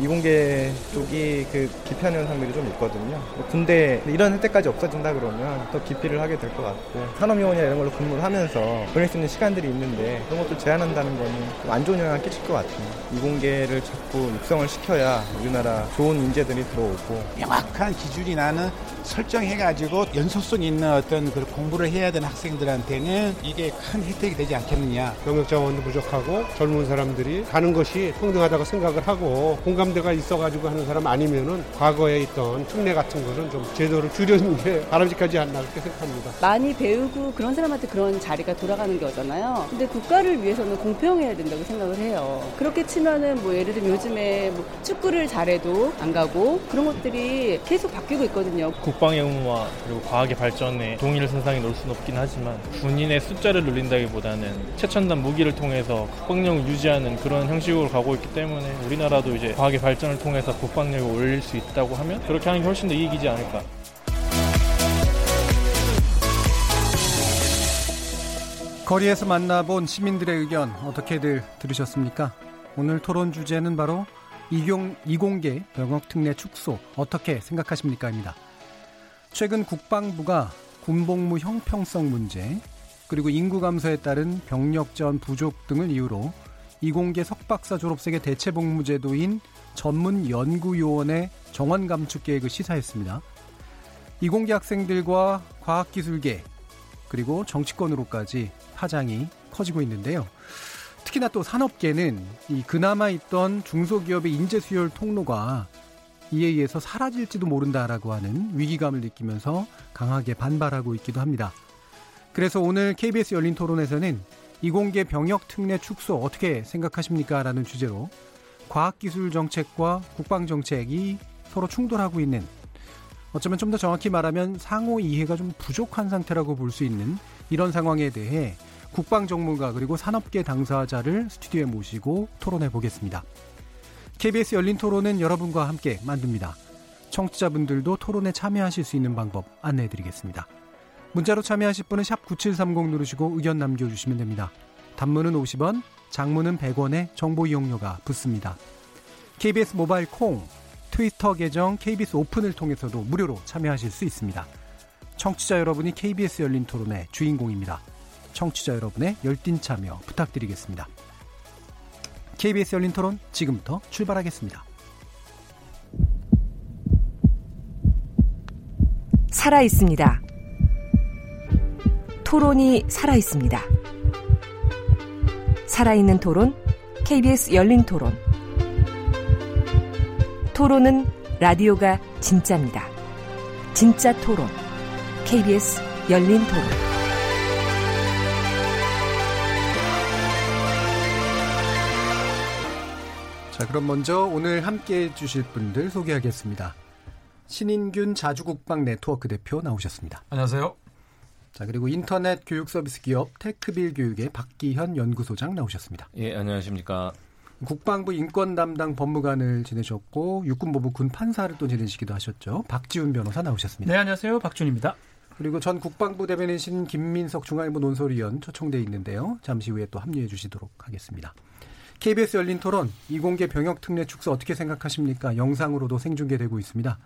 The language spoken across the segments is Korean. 이공계 쪽이 그 기피하는 상들이 좀 있거든요. 군대 이런 혜택까지 없어진다 그러면 더 기피를 하게 될 것 같고, 산업요원이나 이런 걸로 근무를 하면서 보낼 수 있는 시간들이 있는데 그런 것도 제한한다는 거는 좀 안 좋은 영향을 끼칠 것 같아요. 이공계를 자꾸 육성을 시켜야 우리나라 좋은 인재들이 들어오고, 명확한 기준이 나는 설정해가지고 연속성 있는 어떤 그런 공부를 해야 되는 학생들한테는 이게 큰 혜택이 되지 않겠느냐. 영역 자원도 부족하고 젊은 사람들이 가는 것이 평등하다고 생각을 하고, 공감대가 있어가지고 하는 사람 아니면은 과거에 있던 특례 같은 거는 좀 제도를 줄여주는 게 바람직하지 않나 그렇게 생각합니다. 많이 배우고 그런 사람한테 그런 자리가 돌아가는 거잖아요. 근데 국가를 위해서는 공평해야 된다고 생각을 해요. 그렇게 치면은 뭐 예를 들면 요즘에 뭐 축구를 잘해도 안 가고 그런 것들이 계속 바뀌고 있거든요. 국방의 의무와 그리고 과학의 발전에 동의를 선상에 놓을 수는 없긴 하지만, 군인의 숫자를 늘린다기보다는 최첨단 무기를 통해서 국방력을 유지하는 그런 형식으로 가고 있기 때문에 우리나라도 이제 과학의 발전을 통해서 국방력을 올릴 수 있다고 하면 그렇게 하는 게 훨씬 더 이익이지 않을까. 거리에서 만나본 시민들의 의견 어떻게들 들으셨습니까? 오늘 토론 주제는 바로 이공계 병역특례 축소 어떻게 생각하십니까입니다. 최근 국방부가 군복무 형평성 문제, 그리고 인구 감소에 따른 병력 지원 부족 등을 이유로 이공계 석박사 졸업생의 대체복무 제도인 전문연구요원의 정원 감축 계획을 시사했습니다. 이공계 학생들과 과학기술계, 그리고 정치권으로까지 파장이 커지고 있는데요. 특히나 또 산업계는 이 그나마 있던 중소기업의 인재 수혈 통로가 이에 의해서 사라질지도 모른다라고 하는 위기감을 느끼면서 강하게 반발하고 있기도 합니다. 그래서 오늘 KBS 열린 토론에서는 이공계 병역 특례 축소 어떻게 생각하십니까? 라는 주제로 과학기술 정책과 국방 정책이 서로 충돌하고 있는, 어쩌면 좀 더 정확히 말하면 상호 이해가 좀 부족한 상태라고 볼 수 있는 이런 상황에 대해 국방 전문가 그리고 산업계 당사자를 스튜디오에 모시고 토론해 보겠습니다. KBS 열린 토론은 여러분과 함께 만듭니다. 청취자분들도 토론에 참여하실 수 있는 방법 안내해드리겠습니다. 문자로 참여하실 분은 샵 9730 누르시고 의견 남겨주시면 됩니다. 단문은 50원, 장문은 100원의 정보 이용료가 붙습니다. KBS 모바일 콩, 트위터 계정 KBS 오픈을 통해서도 무료로 참여하실 수 있습니다. 청취자 여러분이 KBS 열린 토론의 주인공입니다. 청취자 여러분의 열띤 참여 부탁드리겠습니다. KBS 열린 토론 지금부터 출발하겠습니다. 살아있습니다. 토론이 살아있습니다. 살아있는 토론, KBS 열린 토론. 토론은 라디오가 진짜입니다. 진짜 토론, KBS 열린 토론. 자, 그럼 먼저 오늘 함께해 주실 분들 소개하겠습니다. 신인균 자주국방 네트워크 대표 나오셨습니다. 안녕하세요. 자, 그리고 인터넷 교육 서비스 기업 테크빌 교육의 박기현 연구소장 나오셨습니다. 예, 안녕하십니까. 국방부 인권 담당 법무관을 지내셨고 육군보복군 판사를 또 지내시기도 하셨죠. 박지훈 변호사 나오셨습니다. 네, 안녕하세요. 박준입니다. 그리고 전 국방부 대변인신 김민석 중앙일보 논설위원 초청돼 있는데요. 잠시 후에 또 합류해 주시도록 하겠습니다. KBS 열린 토론, 이공계 병역 특례 축소 어떻게 생각하십니까? 영상으로도 생중계되고 있습니다.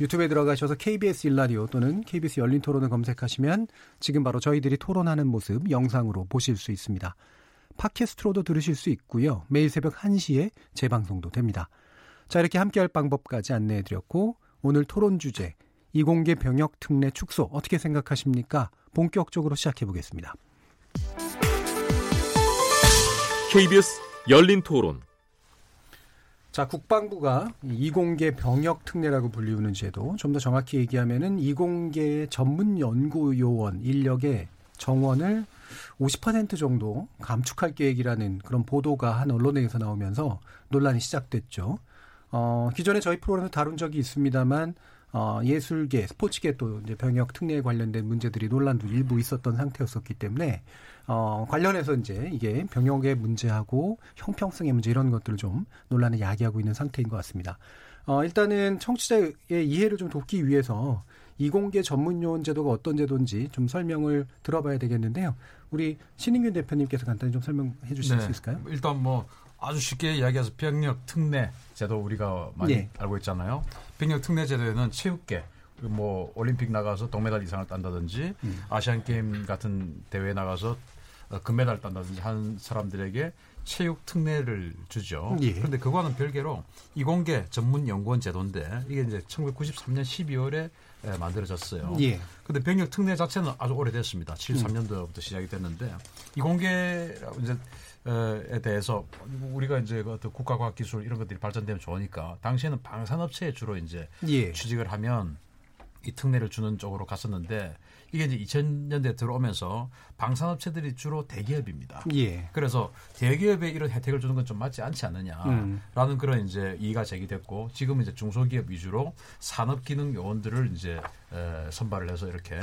유튜브에 들어가셔서 KBS 일라디오 또는 KBS 열린 토론을 검색하시면 지금 바로 저희들이 토론하는 모습 영상으로 보실 수 있습니다. 팟캐스트로도 들으실 수 있고요. 매일 새벽 1시에 재방송도 됩니다. 자, 이렇게 함께할 방법까지 안내해드렸고, 오늘 토론 주제, 이공계 병역 특례 축소 어떻게 생각하십니까? 본격적으로 시작해보겠습니다. KBS 열린 토론. 자, 국방부가 이공계 병역 특례라고 불리우는 제도, 좀 더 정확히 얘기하면은 이공계 전문 연구 요원 인력의 정원을 50% 정도 감축할 계획이라는 그런 보도가 한 언론에서 나오면서 논란이 시작됐죠. 기존에 저희 프로그램에서 다룬 적이 있습니다만 예술계, 스포츠계 또 이제 병역 특례에 관련된 문제들이 논란도 일부 있었던 상태였었기 때문에 관련해서 이제 이게 병역의 문제하고 형평성의 문제 이런 것들을 좀 논란을 야기하고 있는 상태인 것 같습니다. 일단은 청취자의 이해를 좀 돕기 위해서 이공계 전문요원 제도가 어떤 제도인지 좀 설명을 들어봐야 되겠는데요. 우리 신인균 대표님께서 간단히 좀 설명해 주실 수 있을까요? 일단 뭐 아주 쉽게 이야기해서 병역 특례 제도 우리가 많이 알고 있잖아요. 병역 특례 제도에는 체육계, 뭐 올림픽 나가서 동메달 이상을 딴다든지 아시안게임 같은 대회에 나가서 금메달 딴다든지 한 사람들에게 체육 특례를 주죠. 예. 그런데 그거와는 별개로 이공계 전문 연구원 제도인데 이게 이제 1993년 12월에 만들어졌어요. 예. 근데 병역 특례 자체는 아주 오래됐습니다. 73년도부터 시작이 됐는데 이공계 이제 에 대해서 우리가 이제 국가과학기술 이런 것들이 발전되면 좋으니까 당시에는 방산업체에 주로 이제 취직을 하면 이 특례를 주는 쪽으로 갔었는데 이게 이제 2000년대 들어오면서 방산업체들이 주로 대기업입니다. 예. 그래서 대기업에 이런 혜택을 주는 건 좀 맞지 않지 않느냐라는 그런 이제 이의가 제기됐고 지금 이제 중소기업 위주로 산업기능 요원들을 이제 선발을 해서 이렇게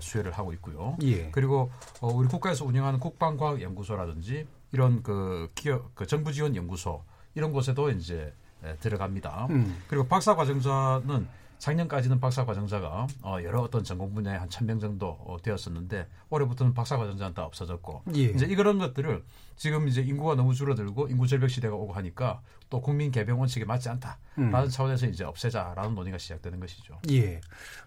수혜를 하고 있고요. 예. 그리고 우리 국가에서 운영하는 국방과학연구소라든지 이런 그 기업 그 정부 지원 연구소 이런 곳에도 이제 들어갑니다. 그리고 박사 과정자는 작년까지는 박사과정자가 여러 어떤 전공 분야에 한 1000명 정도 되었었는데 올해부터는 박사과정자는 다 없어졌고 이제 이런 것들을 지금 이제 인구가 너무 줄어들고 인구 절벽 시대가 오고 하니까 또 국민 개병 원칙에 맞지 않다라는 차원에서 이제 없애자라는 논의가 시작되는 것이죠. 예,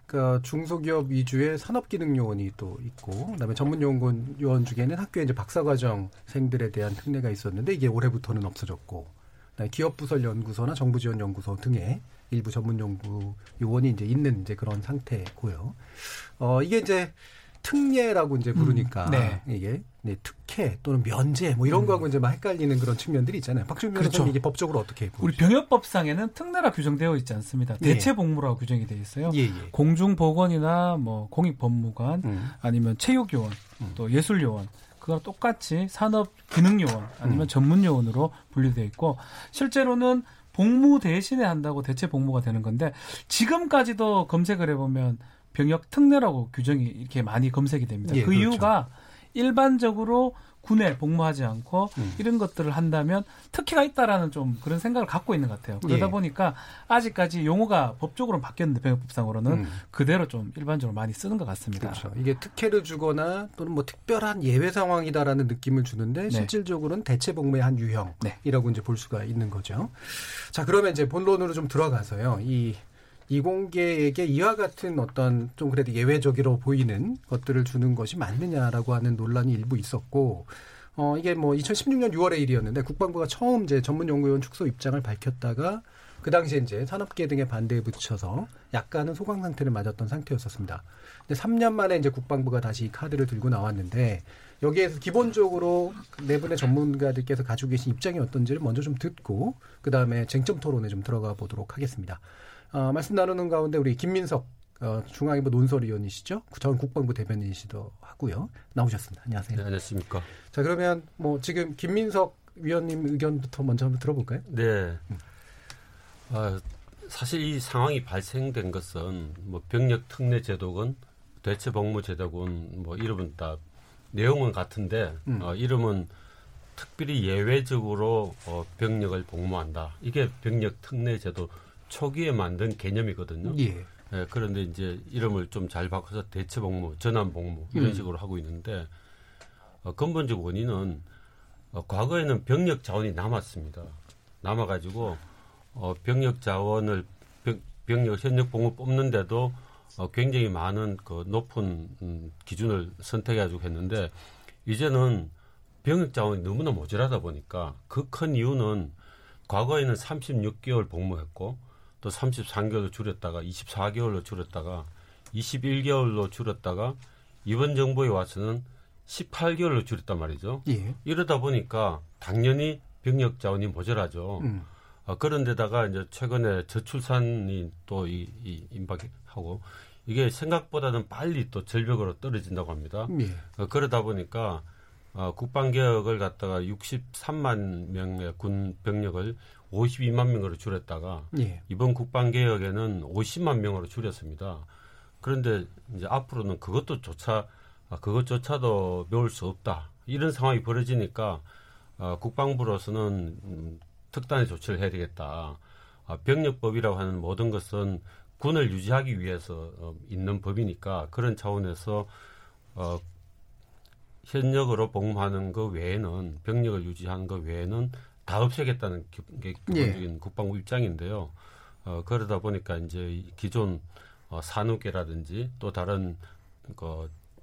그러니까 중소기업 위주의 산업기능요원이 또 있고 그다음에 전문연구원 요원 중에는 학교에 이제 박사과정생들에 대한 특례가 있었는데 이게 올해부터는 없어졌고 기업부설연구소나 정부지원연구소 등의 일부 전문연구 요원이 이제 있는 이제 그런 상태고요. 이게 이제 특례라고 이제 부르니까 이게 특혜 또는 면제 뭐 이런 거하고 이제 막 헷갈리는 그런 측면들이 있잖아요. 박준현 변호사님 이게 법적으로 어떻게 보이죠? 우리 병역법상에는 특례라 규정되어 있지 않습니다. 대체 복무라고 규정이 되어 있어요. 공중보건이나 뭐 공익법무관 아니면 체육요원 또 예술요원 그와 똑같이 산업기능요원 아니면 전문요원으로 분류되어 있고 실제로는 복무 대신에 한다고 대체 복무가 되는 건데 지금까지도 검색을 해보면 병역 특례라고 규정이 이렇게 많이 검색이 됩니다. 예, 그 그렇죠. 이유가 일반적으로 군에 복무하지 않고 이런 것들을 한다면 특혜가 있다라는 좀 그런 생각을 갖고 있는 것 같아요. 그러다 보니까 아직까지 용어가 법적으로는 바뀌었는데 병역법상으로는 그대로 좀 일반적으로 많이 쓰는 것 같습니다. 그렇죠. 이게 특혜를 주거나 또는 뭐 특별한 예외 상황이다라는 느낌을 주는데 실질적으로는 대체 복무의 한 유형이라고 이제 볼 수가 있는 거죠. 자, 그러면 이제 본론으로 좀 들어가서요. 이공계에게 이와 같은 어떤 좀 그래도 예외적으로 보이는 것들을 주는 것이 맞느냐라고 하는 논란이 일부 있었고, 이게 뭐 2016년 6월의 일이었는데 국방부가 처음 이제 전문연구위원 축소 입장을 밝혔다가 그 당시에 이제 산업계 등의 반대에 붙여서 약간은 소강 상태를 맞았던 상태였었습니다. 근데 3년 만에 이제 국방부가 다시 이 카드를 들고 나왔는데 여기에서 기본적으로 네 분의 전문가들께서 가지고 계신 입장이 어떤지를 먼저 좀 듣고 그 다음에 쟁점 토론에 좀 들어가 보도록 하겠습니다. 말씀 나누는 가운데 우리 김민석 중앙일보 논설위원이시죠. 전 국방부 대변인이시도 하고요. 나오셨습니다. 안녕하세요. 네, 안녕하십니까. 자, 그러면 뭐 지금 김민석 위원님 의견부터 먼저 한번 들어볼까요? 네. 사실 이 상황이 발생된 것은 뭐 병역 특례 제도건 대체 복무 제도건 뭐 이름은 다 내용은 같은데 이름은 특별히 예외적으로 병역을 복무한다. 이게 병역 특례 제도 초기에 만든 개념이거든요. 예, 그런데 이제 이름을 좀 잘 바꿔서 대체복무, 전환복무 이런 식으로 하고 있는데 근본적 원인은 과거에는 병력 자원이 남았습니다. 남아가지고 병력 자원을 병력 현역복무 뽑는데도 굉장히 많은 그 높은 기준을 선택해가지고 했는데 이제는 병력 자원이 너무나 모자라다 보니까 그 큰 이유는 과거에는 36개월 복무했고 또 33개월로 줄였다가 24개월로 줄였다가 21개월로 줄였다가 이번 정부에 와서는 18개월로 줄였단 말이죠. 예. 이러다 보니까 당연히 병력 자원이 모자라죠. 그런데다가 이제 최근에 저출산이 또 임박하고 이게 생각보다는 빨리 또 절벽으로 떨어진다고 합니다. 예. 그러다 보니까 국방개혁을 갖다가 63만 명의 군 병력을 52만 명으로 줄였다가 예. 이번 국방개혁에는 50만 명으로 줄였습니다. 그런데 이제 앞으로는 그것조차도 메울 수 없다. 이런 상황이 벌어지니까 국방부로서는 특단의 조치를 해야 되겠다. 병력법이라고 하는 모든 것은 군을 유지하기 위해서 있는 법이니까 그런 차원에서 현역으로 복무하는 것 외에는 병력을 유지하는 것 외에는 다 없애겠다는 게 기본적인 예. 국방부 입장인데요. 그러다 보니까 이제 기존 산후계라든지 또 다른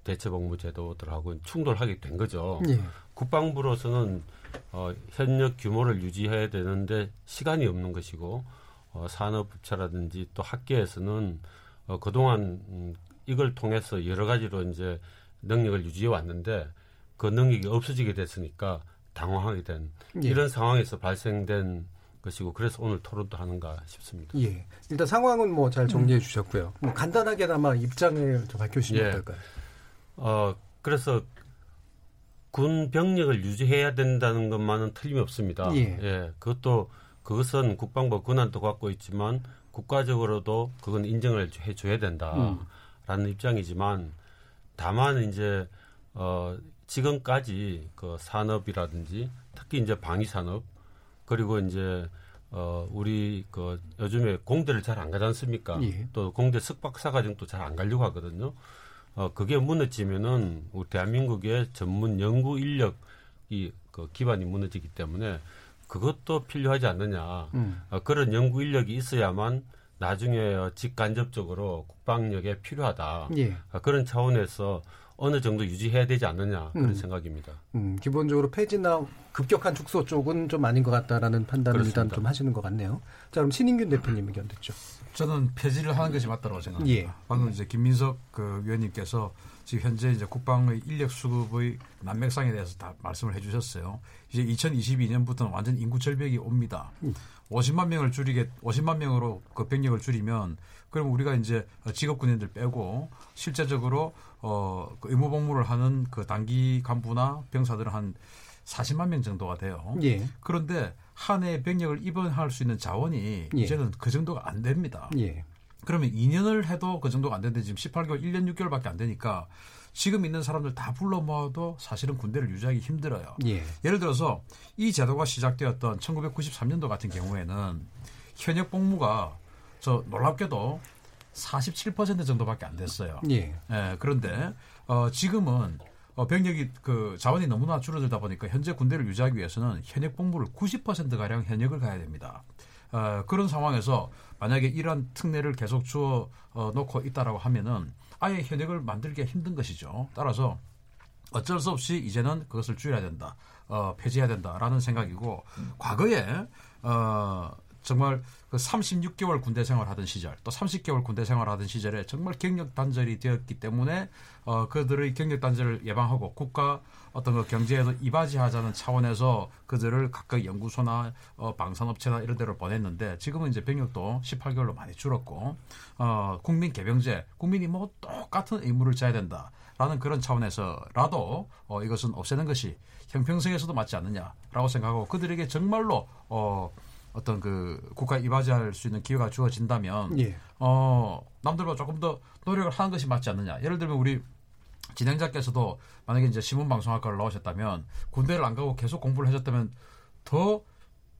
대체복무 제도들하고 충돌하게 된 거죠. 예. 국방부로서는 현역 규모를 유지해야 되는데 시간이 없는 것이고 산업부처라든지 또 학계에서는 그동안 이걸 통해서 여러 가지로 이제 능력을 유지해 왔는데 그 능력이 없어지게 됐으니까 당황하게 된 예. 이런 상황에서 발생된 것이고 그래서 오늘 토론도 하는가 싶습니다. 예. 일단 상황은 뭐 잘 정리해 주셨고요. 뭐 간단하게나마 입장을 좀 밝혀주시면 예. 어떨까요? 그래서 군 병력을 유지해야 된다는 것만은 틀림이 없습니다. 예. 예. 그것은 국방부 권한도 갖고 있지만 국가적으로도 그건 인정을 해줘야 된다라는 입장이지만 다만 이제 지금까지 그 산업이라든지 특히 이제 방위산업 그리고 이제 우리 그 요즘에 공대를 잘 안 가지 않습니까? 예. 또 공대 석박사 과정도 잘 안 가려고 하거든요. 그게 무너지면은 우리 대한민국의 전문 연구 인력이 그 기반이 무너지기 때문에 그것도 필요하지 않느냐. 그런 연구 인력이 있어야만 나중에 직간접적으로 국방력에 필요하다. 예. 그런 차원에서 어느 정도 유지해야 되지 않느냐 그런 생각입니다. 기본적으로 폐지나 급격한 축소 쪽은 좀 아닌 것 같다라는 판단을 그렇습니다. 일단 좀 하시는 것 같네요. 자, 그럼 신인균 대표님 의견 듣죠. 저는 폐지를 하는 것이 맞다고 생각합니다. 예. 방금 이제 김민석 그 위원님께서 지금 현재 이제 국방의 인력 수급의 난맥상에 대해서 다 말씀을 해주셨어요. 이제 2022년부터는 완전 인구 절벽이 옵니다. 50만 명으로 그 병력을 줄이면 그럼 우리가 이제 직업 군인들 빼고 실제적으로 그 의무 복무를 하는 그 단기 간부나 병사들은 한 40만 명 정도가 돼요. 예. 그런데 한 해 병력을 입원할 수 있는 자원이 예. 이제는 그 정도가 안 됩니다. 예. 그러면 2년을 해도 그 정도가 안 되는데 지금 18개월, 1년 6개월밖에 안 되니까 지금 있는 사람들 다 불러 모아도 사실은 군대를 유지하기 힘들어요. 예. 예를 들어서 이 제도가 시작되었던 1993년도 같은 경우에는 현역 복무가 저 놀랍게도 47% 정도밖에 안 됐어요. 예. 예, 그런데 지금은 병력이 그 자원이 너무나 줄어들다 보니까 현재 군대를 유지하기 위해서는 현역 복무를 90%가량 현역을 가야 됩니다. 그런 상황에서 만약에 이러한 특례를 계속 주어 놓고 있다라고 하면은 아예 현역을 만들기가 힘든 것이죠. 따라서 어쩔 수 없이 이제는 그것을 줄여야 된다, 폐지해야 된다라는 생각이고 과거에 정말 그 36개월 군대 생활하던 시절, 또 30개월 군대 생활하던 시절에 정말 경력 단절이 되었기 때문에 그들의 경력 단절을 예방하고 국가 어떤 그 경제에도 이바지하자는 차원에서 그들을 각각 연구소나 방산업체나 이런 데로 보냈는데 지금은 이제 병력도 18개월로 많이 줄었고 국민 개병제, 국민이 뭐 똑같은 의무를 져야 된다라는 그런 차원에서라도 이것은 없애는 것이 형평성에서도 맞지 않느냐라고 생각하고 그들에게 정말로 어떤 그 국가에 이바지할 수 있는 기회가 주어진다면 예. 남들보다 조금 더 노력을 하는 것이 맞지 않느냐. 예를 들면 우리 진행자께서도 만약에 이제 신문방송학과를 나오셨다면 군대를 안 가고 계속 공부를 하셨다면 더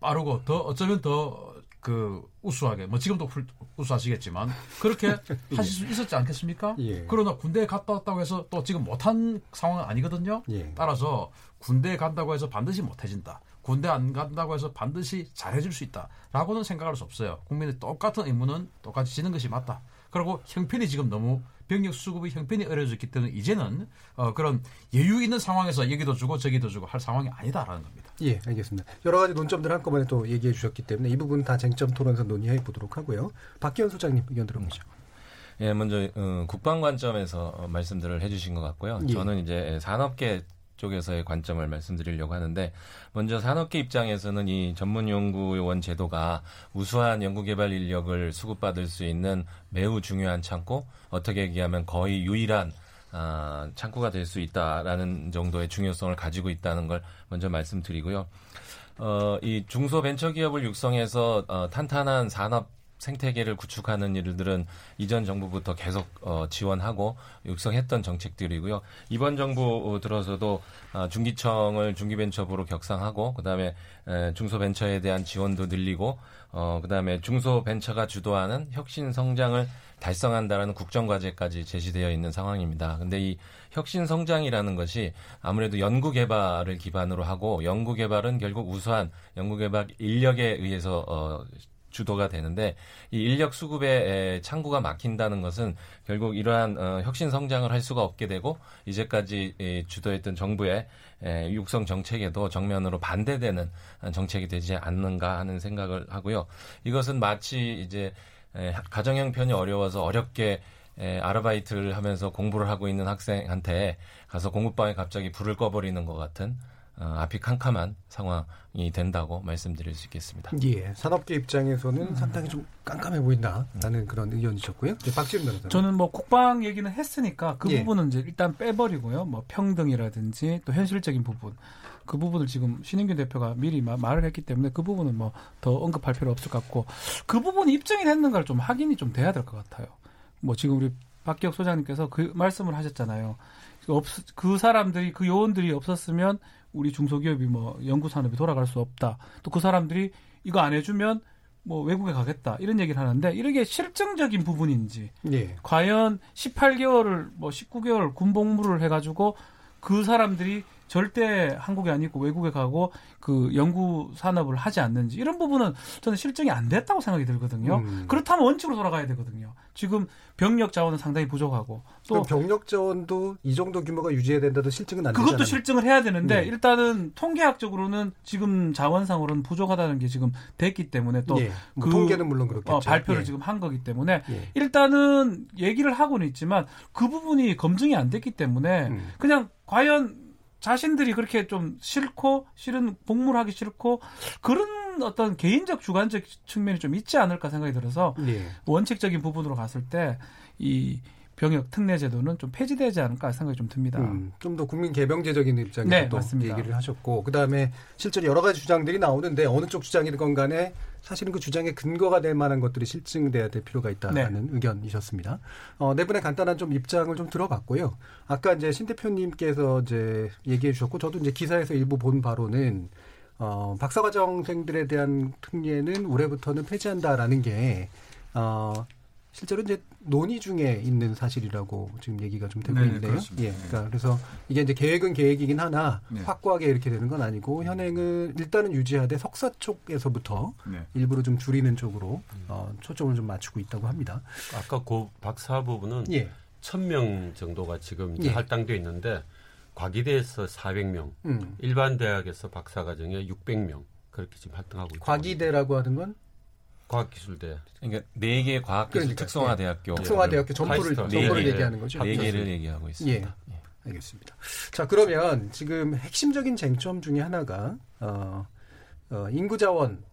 빠르고 더 어쩌면 더 그 우수하게 뭐 지금도 우수하시겠지만 그렇게 하실 수 있었지 않겠습니까? 예. 그러나 군대에 갔다 왔다고 해서 또 지금 못한 상황은 아니거든요. 예. 따라서 군대에 간다고 해서 반드시 못해진다. 군대 안 간다고 해서 반드시 잘해줄 수 있다라고는 생각할 수 없어요. 국민의 똑같은 의무는 똑같이 지는 것이 맞다. 그리고 형편이 지금 너무 병력 수급의 형편이 어려워졌기 때문에 이제는 그런 여유 있는 상황에서 여기도 주고 저기도 주고 할 상황이 아니다라는 겁니다. 예, 알겠습니다. 여러 가지 논점들을 한꺼번에 또 얘기해 주셨기 때문에 이 부분 다 쟁점 토론에서 논의해 보도록 하고요. 박기현 소장님 의견 들어보시죠. 예, 먼저 국방 관점에서 말씀들을 해주신 것 같고요. 예. 저는 이제 산업계 쪽에서의 관점을 말씀드리려고 하는데 먼저 산업계 입장에서는 이 전문연구원 제도가 우수한 연구개발 인력을 수급받을 수 있는 매우 중요한 창고, 어떻게 얘기하면 거의 유일한 창구가 될 수 있다라는 정도의 중요성을 가지고 있다는 걸 먼저 말씀드리고요. 이 중소벤처기업을 육성해서 탄탄한 산업 생태계를 구축하는 일들은 이전 정부부터 계속 지원하고 육성했던 정책들이고요. 이번 정부 들어서도 중기청을 중기벤처부로 격상하고 그다음에 중소벤처에 대한 지원도 늘리고 그다음에 중소벤처가 주도하는 혁신 성장을 달성한다라는 국정과제까지 제시되어 있는 상황입니다. 근데 이 혁신성장이라는 것이 아무래도 연구개발을 기반으로 하고 연구개발은 결국 우수한 연구개발 인력에 의해서 주도가 되는데 이 인력 수급의 창구가 막힌다는 것은 결국 이러한 혁신 성장을 할 수가 없게 되고 이제까지 주도했던 정부의 육성 정책에도 정면으로 반대되는 정책이 되지 않는가 하는 생각을 하고요. 이것은 마치 이제 가정 형편이 어려워서 어렵게 아르바이트를 하면서 공부를 하고 있는 학생한테 가서 공부방에 갑자기 불을 꺼버리는 것 같은 앞이 캄캄한 상황이 된다고 말씀드릴 수 있겠습니다. 예, 산업계 입장에서는 상당히 좀 깜깜해 보인다라는 그런 의견이셨고요. 네, 박지훈 변호사님. 저는 뭐 국방 얘기는 했으니까 그 부분은 이제 일단 빼버리고요. 뭐 평등이라든지 또 현실적인 부분 그 부분을 지금 신인균 대표가 미리 말을 했기 때문에 그 부분은 뭐 더 언급할 필요 없을 것 같고 그 부분이 입증이 됐는가를 좀 확인이 좀 돼야 될 것 같아요. 뭐 지금 우리 박기혁 소장님께서 그 말씀을 하셨잖아요. 그 사람들이 그 요원들이 없었으면 우리 중소기업이 뭐 연구산업이 돌아갈 수 없다. 또 그 사람들이 이거 안 해주면 뭐 외국에 가겠다. 이런 얘기를 하는데 이게 실증적인 부분인지 과연 18개월을 뭐 19개월 군복무를 해가지고 그 사람들이 절대 한국에 안 있고 외국에 가고 그 연구산업을 하지 않는지 이런 부분은 저는 실증이 안 됐다고 생각이 들거든요. 그렇다면 원칙으로 돌아가야 되거든요. 지금 병력 자원은 상당히 부족하고 또 병력 자원도 이 정도 규모가 유지해야 된다도 실증은 안 되잖아요. 그것도 실증을 해야 되는데 일단은 통계학적으로는 지금 자원상으로는 부족하다는 게 지금 됐기 때문에 또 뭐 통계는 물론 그렇겠죠. 발표를 지금 한 거기 때문에 일단은 얘기를 하고는 있지만 그 부분이 검증이 안 됐기 때문에 그냥 과연 자신들이 그렇게 좀 싫은 복무를 하기 싫고 그런 어떤 개인적 주관적 측면이 좀 있지 않을까 생각이 들어서 원칙적인 부분으로 갔을 때 이 병역 특례 제도는 좀 폐지되지 않을까 생각이 좀 듭니다. 좀 더 국민 개병제적인 입장에서 또 얘기를 하셨고 그다음에 실제로 여러 가지 주장들이 나오는데 어느 쪽 주장이든 간에 사실은 그 주장의 근거가 될 만한 것들이 실증돼야 될 필요가 있다는 의견이셨습니다. 네 분의 간단한 좀 입장을 좀 들어봤고요. 아까 이제 신 대표님께서 이제 얘기해 주셨고 저도 이제 기사에서 일부 본 바로는 박사과정생들에 대한 특례는 올해부터는 폐지한다라는 게 실제로 이제 논의 중에 있는 사실이라고 지금 얘기가 좀 되고 있는데요. 그러니까 그래서 이게 이제 계획은 계획이긴 하나 확고하게 이렇게 되는 건 아니고 현행은 일단은 유지하되 석사 쪽에서부터 일부러 좀 줄이는 쪽으로 초점을 좀 맞추고 있다고 합니다. 아까 그 박사 부분은 1,000명 정도가 지금 이제 할당돼 있는데 과기대에서 400명, 일반 대학에서 박사과정에 600명 그렇게 지금 할당하고 있습니다. 과기대라고 하는 건? 과학기술대. 그러니까 4개 과학기술 특성화대학교. 특성화대학교 전부를 얘기하는 거죠. 4개를 얘기하고 있습니다. 알겠습니다. 자, 그러면 지금 핵심적인 쟁점 중에 하나가 인구 자원,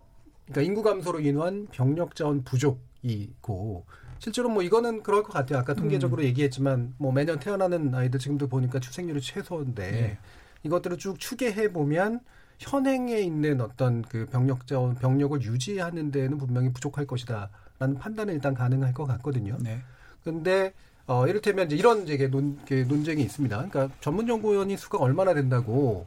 그러니까 인구 감소로 인한 병력 자원 부족이고 실제로 뭐 이거는 그럴 것 같아요. 아까 통계적으로 얘기했지만 뭐 매년 태어나는 아이들 지금도 보니까 출생률이 최소인데 이것들을 쭉 추계해 보면 현행에 있는 어떤 그 병력을 유지하는 데는 분명히 부족할 것이다라는 판단은 일단 가능할 것 같거든요. 그런데 이를테면 이제 이런 이제 논쟁이 있습니다. 그러니까 전문연구원이 수가 얼마나 된다고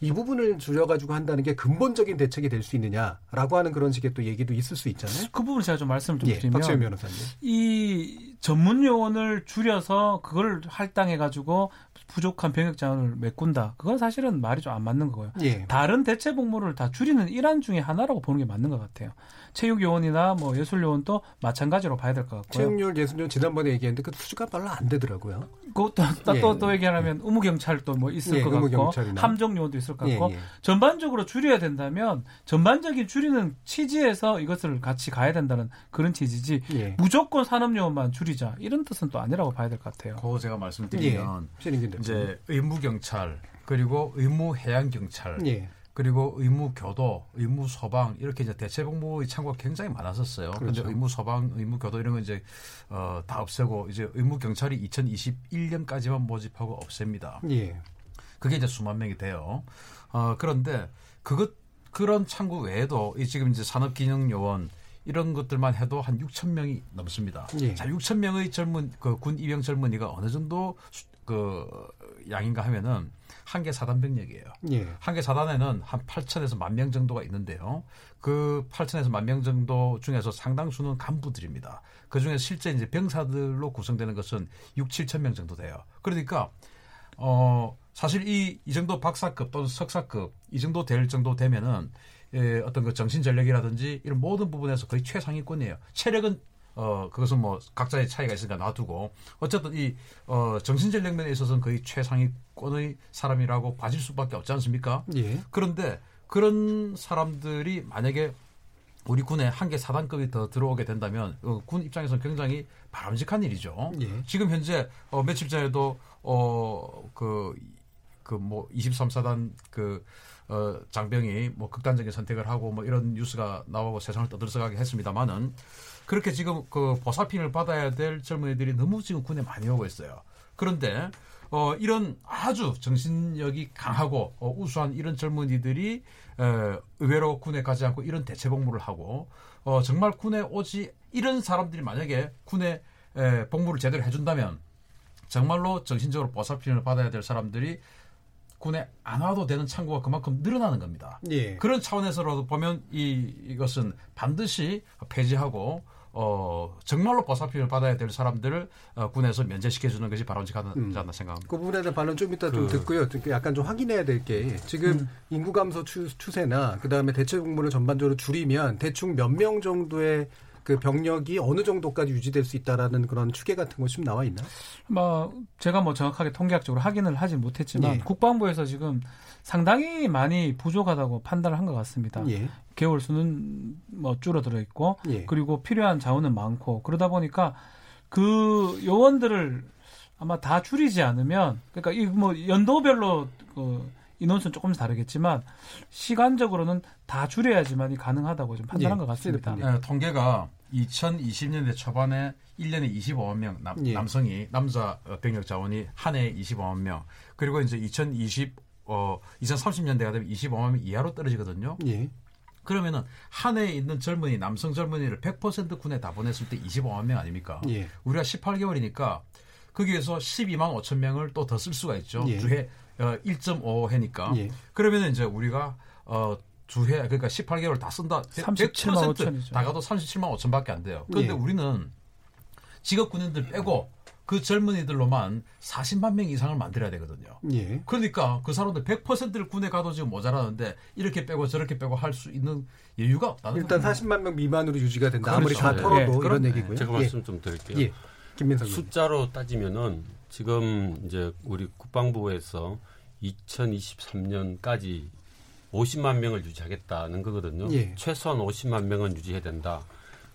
이 부분을 줄여가지고 한다는 게 근본적인 대책이 될 수 있느냐라고 하는 그런 식의 또 얘기도 있을 수 있잖아요. 그 부분을 제가 좀 말씀을 좀 드리면 박지훈 변호사님. 이 전문요원을 줄여서 그걸 할당해가지고 부족한 병역 자원을 메꾼다. 그건 사실은 말이 좀 안 맞는 거고요. 다른 대체 복무를 다 줄이는 일환 중에 하나라고 보는 게 맞는 것 같아요. 체육요원이나 뭐 예술요원도 마찬가지로 봐야 될 것 같고요. 체육요원, 예술요원 지난번에 얘기했는데 그 수주가 별로 안 되더라고요. 그것도 또 얘기하면 의무경찰도 뭐 있을 것 같고 함정요원도 있을 것 같고 전반적으로 줄여야 된다면 전반적인 줄이는 취지에서 이것을 같이 가야 된다는 그런 취지지 무조건 산업요원만 줄이자 이런 뜻은 또 아니라고 봐야 될 것 같아요. 그거 제가 말씀드리면 이제 의무경찰 그리고 의무해양경찰 그리고 의무교도, 의무소방 이렇게 이제 대체복무의 창구가 굉장히 많았었어요. 그런데 의무소방, 의무교도 이런 건 이제 다 없애고 이제 의무경찰이 2021년까지만 모집하고 없앱니다. 그게 이제 수만 명이 돼요. 그런데 그런 창구 외에도 지금 이제 산업기능요원 이런 것들만 해도 한 6천 명이 넘습니다. 예. 자, 6천 명의 젊은 그 군 입영 젊은이가 어느 정도 그 양인가 하면은 한 개 사단 병력이에요. 예. 한 개 사단에는 한 8천에서 1만 명 정도가 있는데요. 그 8천에서 1만 명 정도 중에서 상당수는 간부들입니다. 그 중에 실제 이제 병사들로 구성되는 것은 6, 7천 명 정도 돼요. 그러니까 사실 이 정도 박사급 또는 석사급 이 정도 될 정도 되면은 어떤 그 정신 전력이라든지 이런 모든 부분에서 거의 최상위권이에요. 체력은 그것은 뭐 각자의 차이가 있으니까 놔두고 어쨌든 정신 전력 면에 있어서는 거의 최상위권의 사람이라고 봐질 수밖에 없지 않습니까? 예. 그런데 그런 사람들이 만약에 우리 군에 한 개 사단급이 더 들어오게 된다면 군 입장에서는 굉장히 바람직한 일이죠. 예. 지금 현재 며칠 전에도 뭐 23사단 장병이 뭐 극단적인 선택을 하고 뭐 이런 뉴스가 나오고 세상을 떠들썩하게 했습니다만은 그렇게 지금 그 보살핌을 받아야 될 젊은이들이 너무 지금 군에 많이 오고 있어요. 그런데 이런 아주 정신력이 강하고 우수한 이런 젊은이들이 의외로 군에 가지 않고 이런 대체 복무를 하고 정말 군에 오지 이런 사람들이 만약에 군에 복무를 제대로 해준다면 정말로 정신적으로 보살핌을 받아야 될 사람들이 군에 안 와도 되는 창구가 그만큼 늘어나는 겁니다. 예. 그런 차원에서라도 보면 이것은 반드시 폐지하고 정말로 보살핌을 받아야 될 사람들을 군에서 면제시켜주는 것이 바람직하지 않나 생각합니다. 그 부분에 대한 반론 좀 이따 좀 듣고요. 약간 좀 확인해야 될 게 지금 인구 감소 추세나 그다음에 대체 복무를 전반적으로 줄이면 대충 몇 명 정도의 그 병력이 어느 정도까지 유지될 수 있다라는 그런 추계 같은 것이 좀 나와 있나? 제가 정확하게 통계학적으로 확인을 하지 못했지만 예. 국방부에서 지금 상당히 많이 부족하다고 판단을 한 것 같습니다. 예. 개월 수는 줄어들어 있고 예. 그리고 필요한 자원은 많고 그러다 보니까 그 요원들을 아마 다 줄이지 않으면 그러니까 연도별로 인원수는 조금 다르겠지만 시간적으로는 다 줄여야지만이 가능하다고 좀 판단한 것 같습니다. 네, 통계가 2020년대 초반에 1년에 25만 명 남자 병력 자원이 한 해에 25만 명. 그리고 이제 2030년대가 되면 25만 명 이하로 떨어지거든요. 예. 그러면은 한 해에 있는 젊은이 남성 젊은이를 100% 군에 다 보냈을 때 25만 명 아닙니까? 예. 우리가 18개월이니까 거기에서 12만 5천 명을 또 더 쓸 수가 있죠. 예. 주해 1.5회니까. 예. 그러면 이제 우리가 주해 그러니까 18개월 다 쓴다. 37만 5천이죠. 나가도 37만 5천밖에 안 돼요. 그런데 예. 우리는 직업 군인들 빼고 그 젊은이들로만 40만 명 이상을 만들어야 되거든요. 예. 그러니까 그 사람들 100%를 군에 가도 지금 모자라는데 이렇게 빼고 저렇게 빼고 할 수 있는 여유가 없다는 일단 거예요. 40만 명 미만으로 유지가 된다. 그렇죠. 아무리 다 털어도 이런 얘기고요. 제가 말씀 좀 드릴게요. 예. 김민석 숫자로 따지면은 지금 이제 우리 국방부에서 2023년까지 50만 명을 유지하겠다는 거거든요. 예. 최소한 50만 명은 유지해야 된다.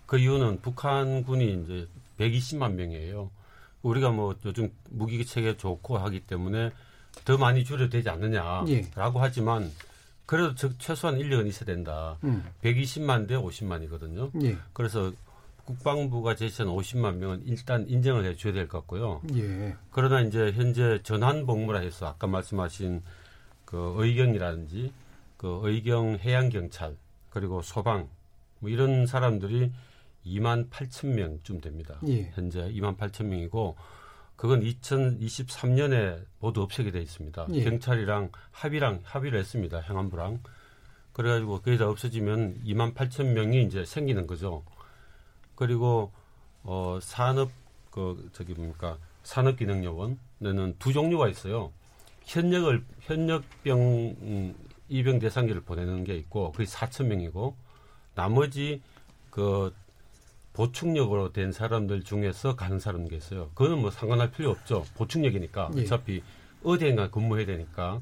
그 이유는 북한군이 이제 120만 명이에요. 우리가 요즘 무기 체계 좋고 하기 때문에 더 많이 줄여도 되지 않느냐라고 예. 하지만 그래도 최소한 인력은 있어야 된다. 120만 대 50만이거든요. 예. 그래서 국방부가 제시한 50만 명은 일단 인정을 해줘야 될 것 같고요. 예. 그러나 이제 현재 전환복무라 해서 아까 말씀하신 그 의경이라든지 그 의경 해양경찰 그리고 소방 이런 사람들이 2만 8천 명쯤 됩니다. 예. 현재 2만 8천 명이고 그건 2023년에 모두 없애게 돼 있습니다. 예. 경찰이랑 합의를 했습니다. 행안부랑. 그래가지고 그게 다 없어지면 2만 8천 명이 이제 생기는 거죠. 그리고 산업기능요원에는 두 종류가 있어요. 현역병 입영 대상기를 보내는 게 있고 그게 4천 명이고 나머지 그 보충력으로 된 사람들 중에서 가는 사람도 있어요. 그거는 상관할 필요 없죠. 보충력이니까 어차피 어디에나 근무해야 되니까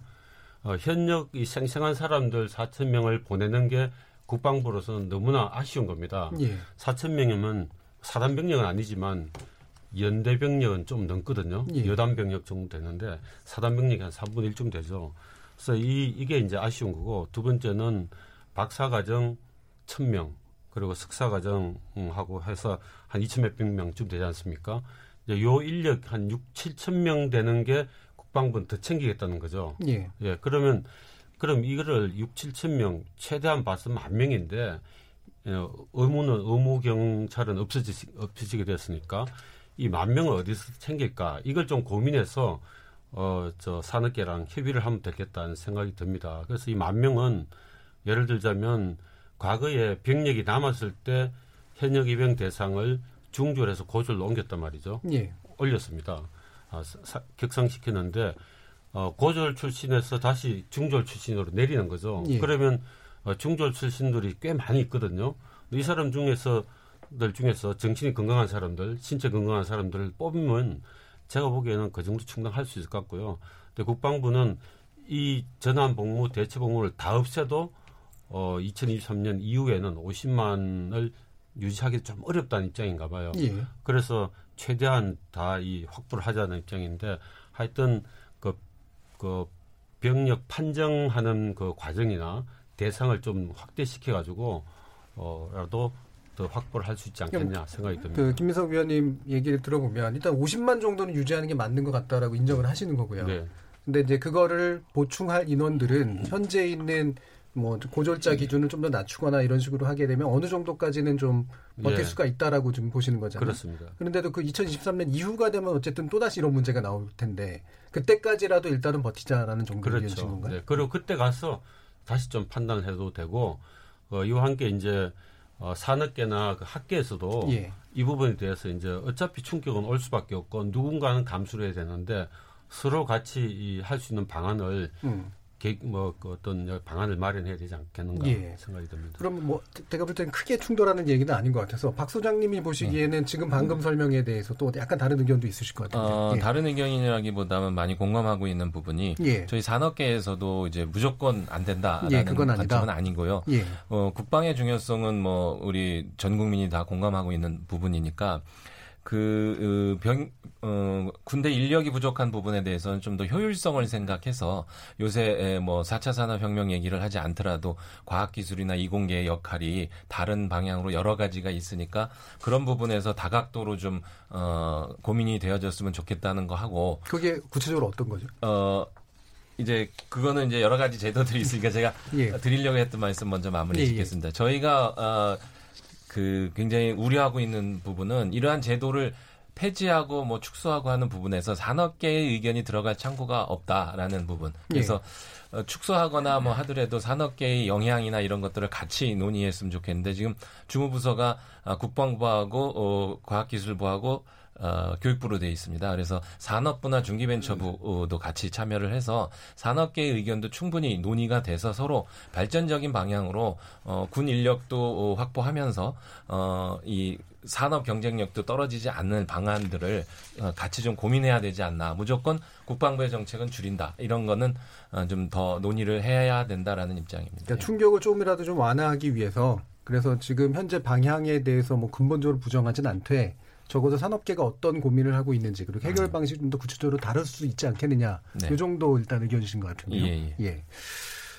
현역이 생생한 사람들 4천 명을 보내는 게 국방부로서는 너무나 아쉬운 겁니다. 예. 4천 명이면 사단 병력은 아니지만 연대 병력은 좀 넘거든요. 예. 여단 병력 정도 되는데 사단 병력이 한 3분의 1쯤 되죠. 그래서 이게 이제 아쉬운 거고 두 번째는 박사과정 1,000명 그리고 석사과정하고 해서 한 2,600명쯤 되지 않습니까? 이제 요 인력 한 6, 7천 명 되는 게 국방부는 더 챙기겠다는 거죠. 예. 그러면 그럼 이거를 6, 7천 명, 최대한 봤으면 1,000명인데 의무 경찰은 없어지게 됐으니까 이 1,000명을 어디서 챙길까? 이걸 좀 고민해서 산업계랑 협의를 하면 되겠다는 생각이 듭니다. 그래서 이 10,000명은 예를 들자면 과거에 병력이 남았을 때 현역 입영 대상을 중졸 해서 고졸로 옮겼단 말이죠. 예. 올렸습니다. 격상시키는데 고졸 출신에서 다시 중졸 출신으로 내리는 거죠. 예. 그러면 중졸 출신들이 꽤 많이 있거든요. 이 사람 중에서 정신이 건강한 사람들, 신체 건강한 사람들을 뽑으면 제가 보기에는 그 정도 충당할 수 있을 것 같고요. 근데 국방부는 이 전환 복무, 대체 복무를 다 없애도 2023년 이후에는 50만을 유지하기 좀 어렵다는 입장인가 봐요. 예. 그래서 최대한 다 이 확보를 하자는 입장인데 하여튼 그 병력 판정하는 그 과정이나 대상을 좀 확대시켜가지고 라도 더 확보를 할 수 있지 않겠냐 생각이 듭니다. 김민석 위원님 얘기를 들어보면 일단 50만 정도는 유지하는 게 맞는 것 같다라고 인정을 하시는 거고요. 네. 근데 이제 그거를 보충할 인원들은 현재 있는 뭐 고졸자 기준을 좀 더 낮추거나 이런 식으로 하게 되면 어느 정도까지는 좀 버틸 수가 있다라고 좀 보시는 거잖아요. 그렇습니다. 그런데도 그 2023년 이후가 되면 어쨌든 또다시 이런 문제가 나올 텐데 그때까지라도 일단은 버티자라는 정도의 얘기인 건가요? 네. 그리고 그때 가서 다시 좀 판단을 해도 되고 이와 함께 이제 산업계나 그 학계에서도 예. 이 부분에 대해서 이제 어차피 충격은 올 수밖에 없고 누군가는 감수를 해야 되는데 서로 같이 할 수 있는 방안을 어떤 방안을 마련해야 되지 않겠는가 생각이 듭니다. 그럼 제가 볼 때는 크게 충돌하는 얘기는 아닌 것 같아서 박 소장님이 보시기에는 지금 방금 설명에 대해서 또 약간 다른 의견도 있으실 것 같은데. 다른 의견이라기보다는 많이 공감하고 있는 부분이 저희 산업계에서도 이제 무조건 안 된다라는 관점은 아니고요. 예. 국방의 중요성은 뭐 우리 전 국민이 다 공감하고 있는 부분이니까 군대 인력이 부족한 부분에 대해서는 좀 더 효율성을 생각해서 요새 뭐 4차 산업혁명 얘기를 하지 않더라도 과학기술이나 이공계의 역할이 다른 방향으로 여러 가지가 있으니까 그런 부분에서 다각도로 좀 고민이 되어졌으면 좋겠다는 거 하고 그게 구체적으로 어떤 거죠? 이제 그거는 이제 여러 가지 제도들이 있으니까 제가 드리려고 했던 말씀 먼저 마무리 짓겠습니다. 저희가 굉장히 우려하고 있는 부분은 이러한 제도를 폐지하고 뭐 축소하고 하는 부분에서 산업계의 의견이 들어갈 창구가 없다라는 부분. 그래서 축소하거나 뭐 하더라도 산업계의 영향이나 이런 것들을 같이 논의했으면 좋겠는데 지금 주무부서가 국방부하고 과학기술부하고 교육부로 되어 있습니다. 그래서 산업부나 중기벤처부도 같이 참여를 해서 산업계의 의견도 충분히 논의가 돼서 서로 발전적인 방향으로 군 인력도 확보하면서 이 산업 경쟁력도 떨어지지 않는 방안들을 같이 좀 고민해야 되지 않나. 무조건 국방부의 정책은 줄인다. 이런 거는 좀 더 논의를 해야 된다라는 입장입니다. 그러니까 충격을 조금이라도 좀 완화하기 위해서 그래서 지금 현재 방향에 대해서 뭐 근본적으로 부정하진 않되 적어도 산업계가 어떤 고민을 하고 있는지 그리고 해결 방식이 좀 더 구체적으로 다를 수 있지 않겠느냐. 이 정도 일단 의견이신 것 같은데요.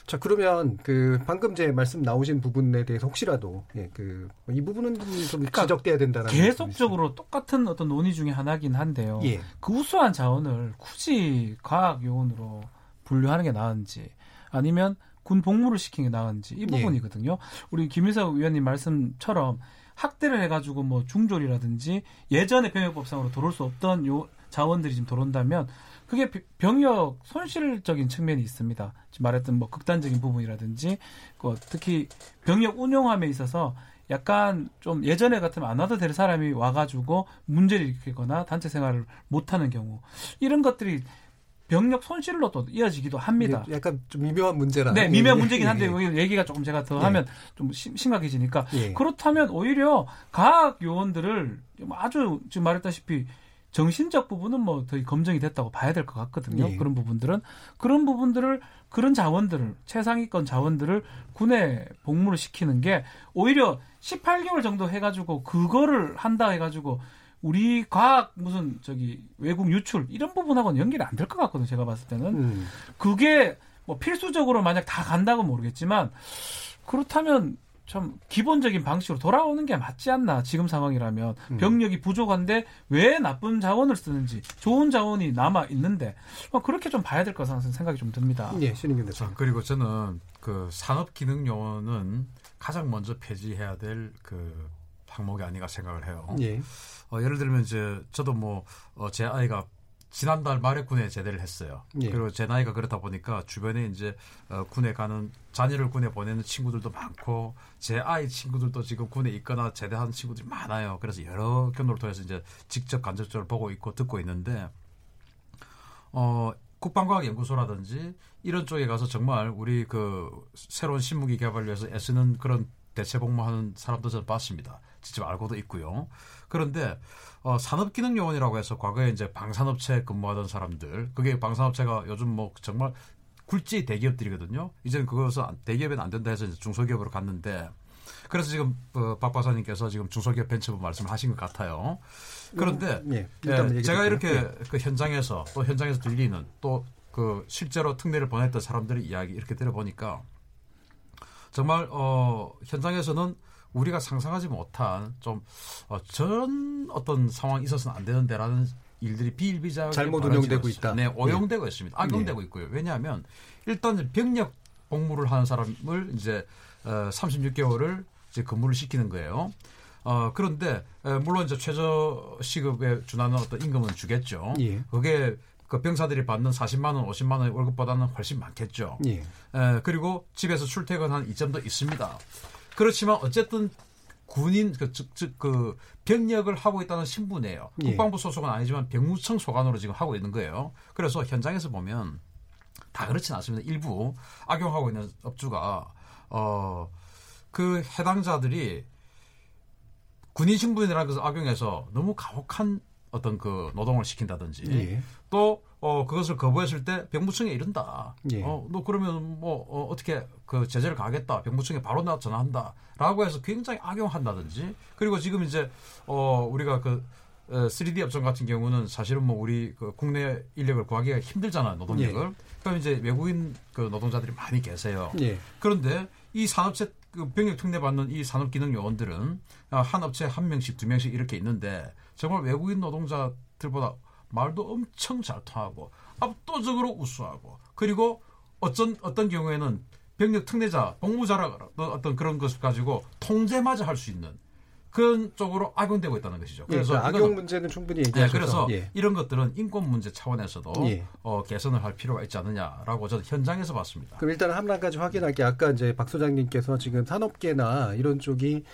자 그러면 그 방금 제 말씀 나오신 부분에 대해서 혹시라도 이 부분은 좀 지적돼야 된다라는 계속적으로 똑같은 어떤 논의 중에 하나긴 한데요. 그 우수한 자원을 굳이 과학 요원으로 분류하는 게 나은지 아니면 군 복무를 시키는 게 나은지 이 부분이거든요. 우리 김민석 위원님 말씀처럼. 학대를 해가지고 뭐 중졸이라든지 예전의 병역법상으로 들어올 수 없던 요 자원들이 지금 들어온다면 그게 병역 손실적인 측면이 있습니다. 지금 말했던 뭐 극단적인 부분이라든지 특히 병역 운용함에 있어서 약간 좀 예전에 같으면 안 와도 될 사람이 와가지고 문제를 일으키거나 단체 생활을 못하는 경우 이런 것들이 병력 손실로 또 이어지기도 합니다. 약간 좀 미묘한 문제라. 네, 미묘한 문제긴 한데 얘기가 조금 제가 더 하면 좀 심각해지니까 그렇다면 오히려 과학 요원들을 아주 지금 말했다시피 정신적 부분은 뭐 더 검증이 됐다고 봐야 될 것 같거든요. 그런 부분들은 그런 자원들을 최상위권 자원들을 군에 복무를 시키는 게 오히려 18개월 정도 해가지고 그거를 한다 해가지고. 우리 과학 무슨 외국 유출 이런 부분하고는 연결이 안 될 것 같거든요. 제가 봤을 때는 그게 뭐 필수적으로 만약 다 간다고 모르겠지만 그렇다면 참 기본적인 방식으로 돌아오는 게 맞지 않나. 지금 상황이라면 병력이 부족한데 왜 나쁜 자원을 쓰는지, 좋은 자원이 남아 있는데 그렇게 좀 봐야 될 것 같은 생각이 좀 듭니다. 네, 신인균 대표. 그리고 저는 그 산업기능요원은 가장 먼저 폐지해야 될 그 항목이 아닌가 생각을 해요. 예. 예를 들면 이제 저도 뭐 제 아이가 지난달 말에 군에 제대를 했어요. 예. 그리고 제 나이가 그렇다 보니까 주변에 이제 군에 가는 자녀를 군에 보내는 친구들도 많고 제 아이 친구들도 지금 군에 있거나 제대한 친구들이 많아요. 그래서 여러 경로를 통해서 이제 직접 간접적으로 보고 있고 듣고 있는데 국방과학연구소라든지 이런 쪽에 가서 정말 우리 그 새로운 신무기 개발을 위해서 애쓰는 그런 대체 복무하는 사람도 저는 봤습니다. 직접 알고도 있고요. 그런데 산업기능요원이라고 해서 과거에 이제 방산업체에 근무하던 사람들, 그게 방산업체가 요즘 뭐 정말 굴지 대기업들이거든요. 이제는 그것을 대기업에는 안 된다 해서 이제 중소기업으로 갔는데, 그래서 지금 박 박사님께서 지금 중소기업 벤처부 말씀을 하신 것 같아요. 그런데 제가 이렇게 그 현장에서 또 현장에서 들리는 또 그 실제로 특례를 보냈던 사람들의 이야기 이렇게 들어보니까 정말 현장에서는 우리가 상상하지 못한 좀 저런 어떤 상황이 있어서는 안 되는데라는 일들이 비일비재하게 잘못 운영되고 있다. 네, 오용되고 있습니다. 악용되고 있고요. 왜냐하면 일단 병력 복무를 하는 사람을 이제 36개월을 이제 근무를 시키는 거예요. 그런데 물론 이제 최저 시급에 준하는 어떤 임금은 주겠죠. 예. 그게 그 병사들이 받는 40만 원, 50만 원의 월급보다는 훨씬 많겠죠. 예. 그리고 집에서 출퇴근한 이점도 있습니다. 그렇지만 어쨌든 군인, 즉 병력을 하고 있다는 신분이에요. 예. 국방부 소속은 아니지만 병무청 소관으로 지금 하고 있는 거예요. 그래서 현장에서 보면 다 그렇지는 않습니다. 일부 악용하고 있는 업주가 그 해당자들이 군인 신분이라는 것을 악용해서 너무 가혹한 어떤 그 노동을 시킨다든지 예. 또 그것을 거부했을 때 병무청에 이른다. 예. 너 그러면 뭐 어떻게 그 제재를 가하겠다. 병무청에 바로 나 전화한다라고 해서 굉장히 악용한다든지. 그리고 지금 이제 우리가 그 3D 업종 같은 경우는 사실은 뭐 우리 그 국내 인력을 구하기가 힘들잖아요. 노동력을. 예. 그럼 이제 외국인 그 노동자들이 많이 계세요. 예. 그런데 이 산업체 그 병역 특례 받는 이 산업기능요원들은 한 업체에 한 명씩 두 명씩 이렇게 있는데 정말 외국인 노동자들보다 말도 엄청 잘 통하고 압도적으로 우수하고 그리고 어떤 경우에는 병력 특례자, 복무자라는 어떤 그런 것을 가지고 통제마저 할 수 있는 그런 쪽으로 악용되고 있다는 것이죠. 그래서 예, 그러니까 악용 문제는 충분히 얘기하셔서. 그래서 예. 이런 것들은 인권 문제 차원에서도 예. 개선을 할 필요가 있지 않느냐라고 저는 현장에서 봤습니다. 그럼 일단 한 가지 확인할 게 아까 이제 박 소장님께서 지금 산업계나 이런 쪽이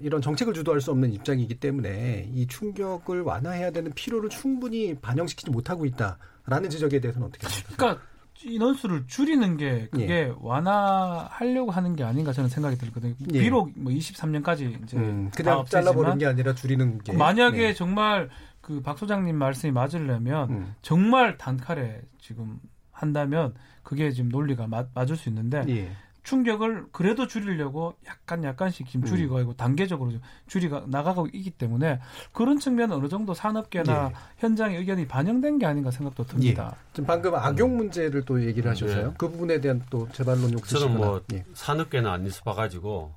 이런 정책을 주도할 수 없는 입장이기 때문에 이 충격을 완화해야 되는 필요를 충분히 반영시키지 못하고 있다라는 지적에 대해서는 어떻게 생각하십니까? 그러니까 인원수를 줄이는 게 그게 예. 완화하려고 하는 게 아닌가 저는 생각이 들거든요. 예. 비록 뭐 23년까지 이제 그냥 잘라버리는 게 아니라 줄이는 게 만약에 네. 정말 그 박 소장님 말씀이 맞으려면 정말 단칼에 지금 한다면 그게 지금 논리가 맞을 수 있는데 예. 충격을 그래도 줄이려고 약간씩 지금 줄이고 있고 단계적으로 좀 줄이가 나가고 있기 때문에 그런 측면은 어느 정도 산업계나 예. 현장의 의견이 반영된 게 아닌가 생각도 듭니다. 예. 지금 방금 악용 문제를 또 얘기를 하셨어요. 네. 그 부분에 대한 또 재발론 욕구시거나. 저는 뭐 예. 산업계는 안 있어봐가지고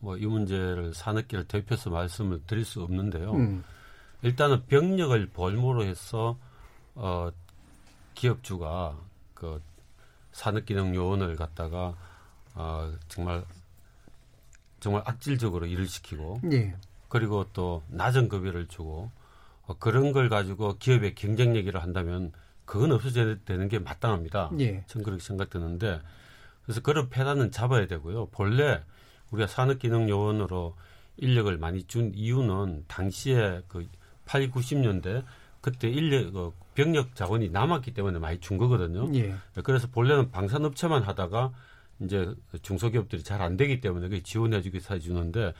뭐 이 문제를 산업계를 대표해서 말씀을 드릴 수 없는데요. 일단은 병력을 볼모로 해서 기업주가 그 산업기능 요원을 갖다가 정말 악질적으로 일을 시키고 예. 그리고 또 낮은 급여를 주고 그런 걸 가지고 기업의 경쟁력이라 한다면 그건 없어져야 되는 게 마땅합니다. 예. 저는 그렇게 생각되는데 그래서 그런 패단은 잡아야 되고요. 본래 우리가 산업기능 요원으로 인력을 많이 준 이유는 당시에 그 80, 90년대 그때 인력 병력 자원이 남았기 때문에 많이 준 거거든요. 예. 그래서 본래는 방산업체만 하다가 이제 중소기업들이 잘 안 되기 때문에 그 지원해주기 해서 주는데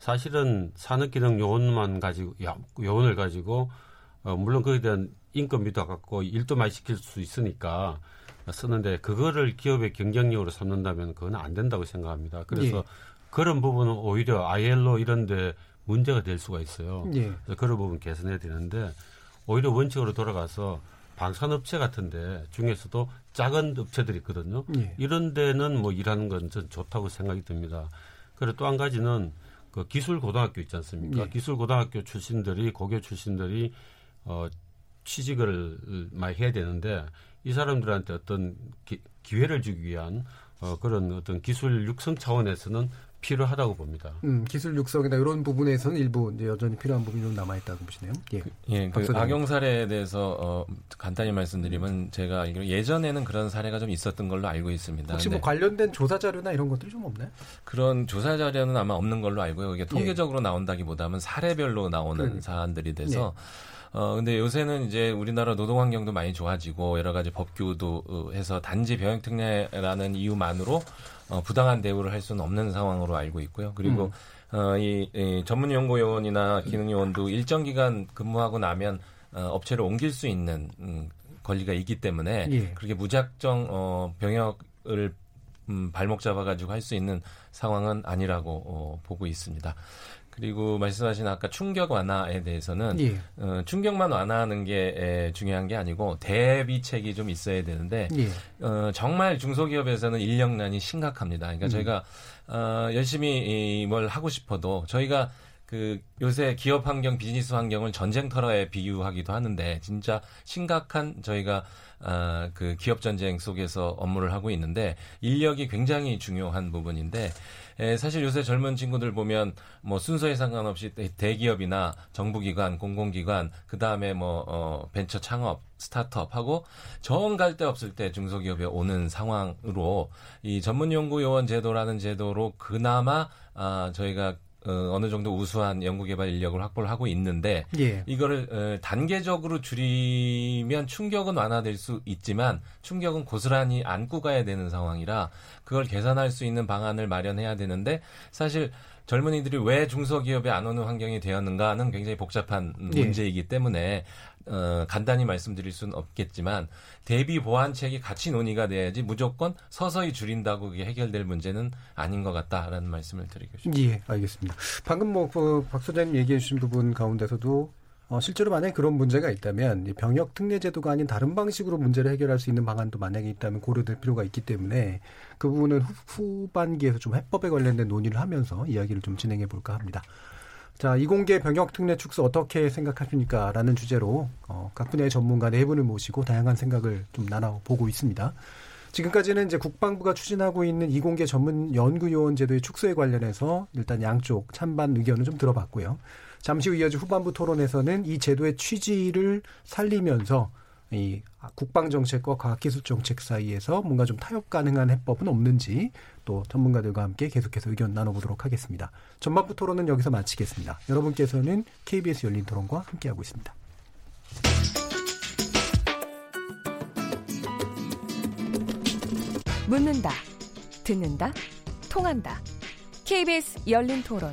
사실은 산업기능 요원만 가지고 요원을 가지고 물론 거기에 대한 인건비도 아깝고 일도 많이 시킬 수 있으니까 쓰는데 그거를 기업의 경쟁력으로 삼는다면 그건 안 된다고 생각합니다. 그래서 예. 그런 부분은 오히려 ILO 이런데 문제가 될 수가 있어요. 예. 그래서 그런 부분 개선해야 되는데. 오히려 원칙으로 돌아가서 방산업체 같은데 중에서도 작은 업체들이 있거든요. 예. 이런 데는 뭐 일하는 건 전 좋다고 생각이 듭니다. 그리고 또 한 가지는 그 기술 고등학교 있지 않습니까? 예. 기술 고등학교 출신들이 고교 출신들이 취직을 많이 해야 되는데 이 사람들한테 어떤 기회를 주기 위한 그런 어떤 기술 육성 차원에서는 필요하다고 봅니다. 기술 육성이나 이런 부분에서는 일부 이제 여전히 필요한 부분이 좀 남아있다고 보시네요. 예. 예, 그 악용 사례에 대해서 간단히 말씀드리면 제가 알기로 예전에는 그런 사례가 좀 있었던 걸로 알고 있습니다. 혹시 뭐 관련된 조사 자료나 이런 것들이 좀 없나요? 그런 조사 자료는 아마 없는 걸로 알고요. 이게 통계적으로 나온다기보다는 사례별로 나오는 사안들이 돼서 근데 요새는 이제 우리나라 노동 환경도 많이 좋아지고 여러 가지 법규도 해서 단지 병역특례라는 이유만으로 부당한 대우를 할 수는 없는 상황으로 알고 있고요. 그리고 이 전문연구요원이나 기능요원도 일정 기간 근무하고 나면 업체를 옮길 수 있는 권리가 있기 때문에 그렇게 무작정 병역을 발목 잡아가지고 할 수 있는 상황은 아니라고 보고 있습니다. 그리고 말씀하신 아까 충격 완화에 대해서는 충격만 완화하는 게 중요한 게 아니고 대비책이 좀 있어야 되는데 정말 중소기업에서는 인력난이 심각합니다. 그러니까 저희가 열심히 뭘 하고 싶어도 저희가 그 요새 기업 환경, 비즈니스 환경을 전쟁터에 비유하기도 하는데 진짜 심각한 저희가 그 기업 전쟁 속에서 업무를 하고 있는데 인력이 굉장히 중요한 부분인데 사실 요새 젊은 친구들 보면 뭐 순서에 상관없이 대기업이나 정부기관, 공공기관, 그 다음에 뭐 벤처 창업, 스타트업하고 정 갈 데 없을 때 중소기업에 오는 상황으로 이 전문연구요원 제도라는 제도로 그나마 저희가 어느 정도 우수한 연구개발 인력을 확보를 하고 있는데 이거를 단계적으로 줄이면 충격은 완화될 수 있지만 충격은 고스란히 안고 가야 되는 상황이라 그걸 계산할 수 있는 방안을 마련해야 되는데 사실 젊은이들이 왜 중소기업에 안 오는 환경이 되었는가는 굉장히 복잡한 문제이기 때문에 간단히 말씀드릴 수는 없겠지만 대비 보완책이 같이 논의가 돼야지 무조건 서서히 줄인다고 그게 해결될 문제는 아닌 것 같다라는 말씀을 드리고 싶습니다. 예, 알겠습니다. 방금 뭐 박 소장님 얘기해 주신 부분 가운데서도 실제로 만약에 그런 문제가 있다면 병역특례제도가 아닌 다른 방식으로 문제를 해결할 수 있는 방안도 만약에 있다면 고려될 필요가 있기 때문에 그 부분은 후반기에서 좀 해법에 관련된 논의를 하면서 이야기를 좀 진행해 볼까 합니다. 자, 이공계 병역특례 축소 어떻게 생각하십니까? 라는 주제로 각 분야의 전문가 4분을 모시고 다양한 생각을 좀 나눠보고 있습니다. 지금까지는 이제 국방부가 추진하고 있는 이공계 전문 연구요원 제도의 축소에 관련해서 일단 양쪽 찬반 의견을 좀 들어봤고요. 잠시 후 이어질 후반부 토론에서는 이 제도의 취지를 살리면서 이 국방정책과 과학기술정책 사이에서 뭔가 좀 타협 가능한 해법은 없는지 또 전문가들과 함께 계속해서 의견 나눠보도록 하겠습니다. 전반부 토론은 여기서 마치겠습니다. 여러분께서는 KBS 열린 토론과 함께하고 있습니다. 묻는다, 듣는다, 통한다. KBS 열린 토론.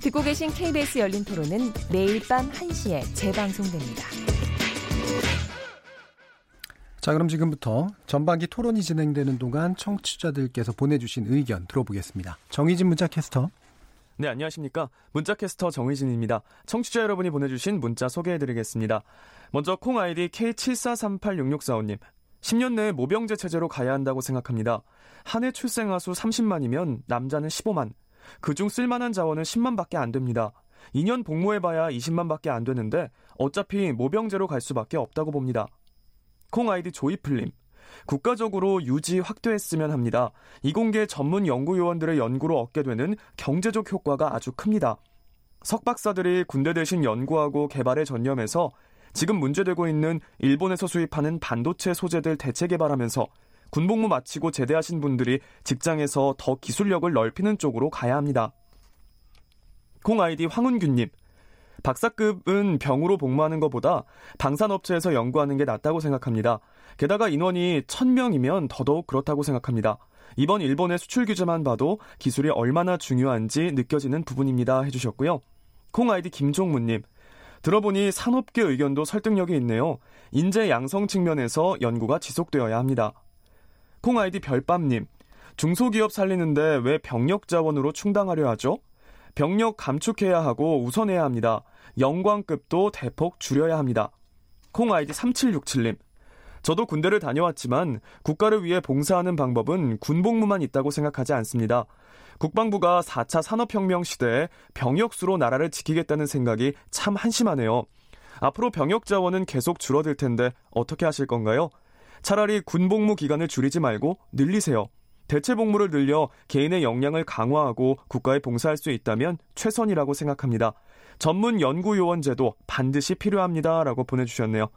듣고 계신 KBS 열린 토론은 매일 밤 1시에 재방송됩니다. 자, 그럼 지금부터 전반기 토론이 진행되는 동안 청취자들께서 보내주신 의견 들어보겠습니다. 정의진 문자 캐스터. 네, 안녕하십니까. 문자 캐스터 정의진입니다. 청취자 여러분이 보내주신 문자 소개해드리겠습니다. 먼저 콩 아이디 K74386645님. 10년 내에 모병제 체제로 가야 한다고 생각합니다. 한 해 출생아 수 30만이면 남자는 15만. 그중 쓸만한 자원은 10만밖에 안 됩니다. 2년 복무해봐야 20만밖에 안 되는데 어차피 모병제로 갈 수밖에 없다고 봅니다. 콩 아이디 조이플림. 국가적으로 유지 확대했으면 합니다. 이공계 전문 연구요원들의 연구로 얻게 되는 경제적 효과가 아주 큽니다. 석박사들이 군대 대신 연구하고 개발에 전념해서 지금 문제되고 있는 일본에서 수입하는 반도체 소재들 대체 개발하면서 군복무 마치고 제대하신 분들이 직장에서 더 기술력을 넓히는 쪽으로 가야 합니다. 콩 아이디 황은균님. 박사급은 병으로 복무하는 것보다 방산업체에서 연구하는 게 낫다고 생각합니다. 게다가 인원이 1,000명이면 더더욱 그렇다고 생각합니다. 이번 일본의 수출 규제만 봐도 기술이 얼마나 중요한지 느껴지는 부분입니다. 해주셨고요. 콩아이디 김종문님. 들어보니 산업계 의견도 설득력이 있네요. 인재 양성 측면에서 연구가 지속되어야 합니다. 콩아이디 별밤님. 중소기업 살리는데 왜 병력 자원으로 충당하려 하죠? 병력 감축해야 하고 우선해야 합니다. 영광급도 대폭 줄여야 합니다. 콩아이디 3767님. 저도 군대를 다녀왔지만 국가를 위해 봉사하는 방법은 군복무만 있다고 생각하지 않습니다. 국방부가 4차 산업혁명 시대에 병역수로 나라를 지키겠다는 생각이 참 한심하네요. 앞으로 병역 자원은 계속 줄어들 텐데 어떻게 하실 건가요? 차라리 군복무 기간을 줄이지 말고 늘리세요. 대체 복무를 늘려 개인의 역량을 강화하고 국가에 봉사할 수 있다면 최선이라고 생각합니다. 전문 연구요원 제도 반드시 필요합니다. 라고 보내주셨네요.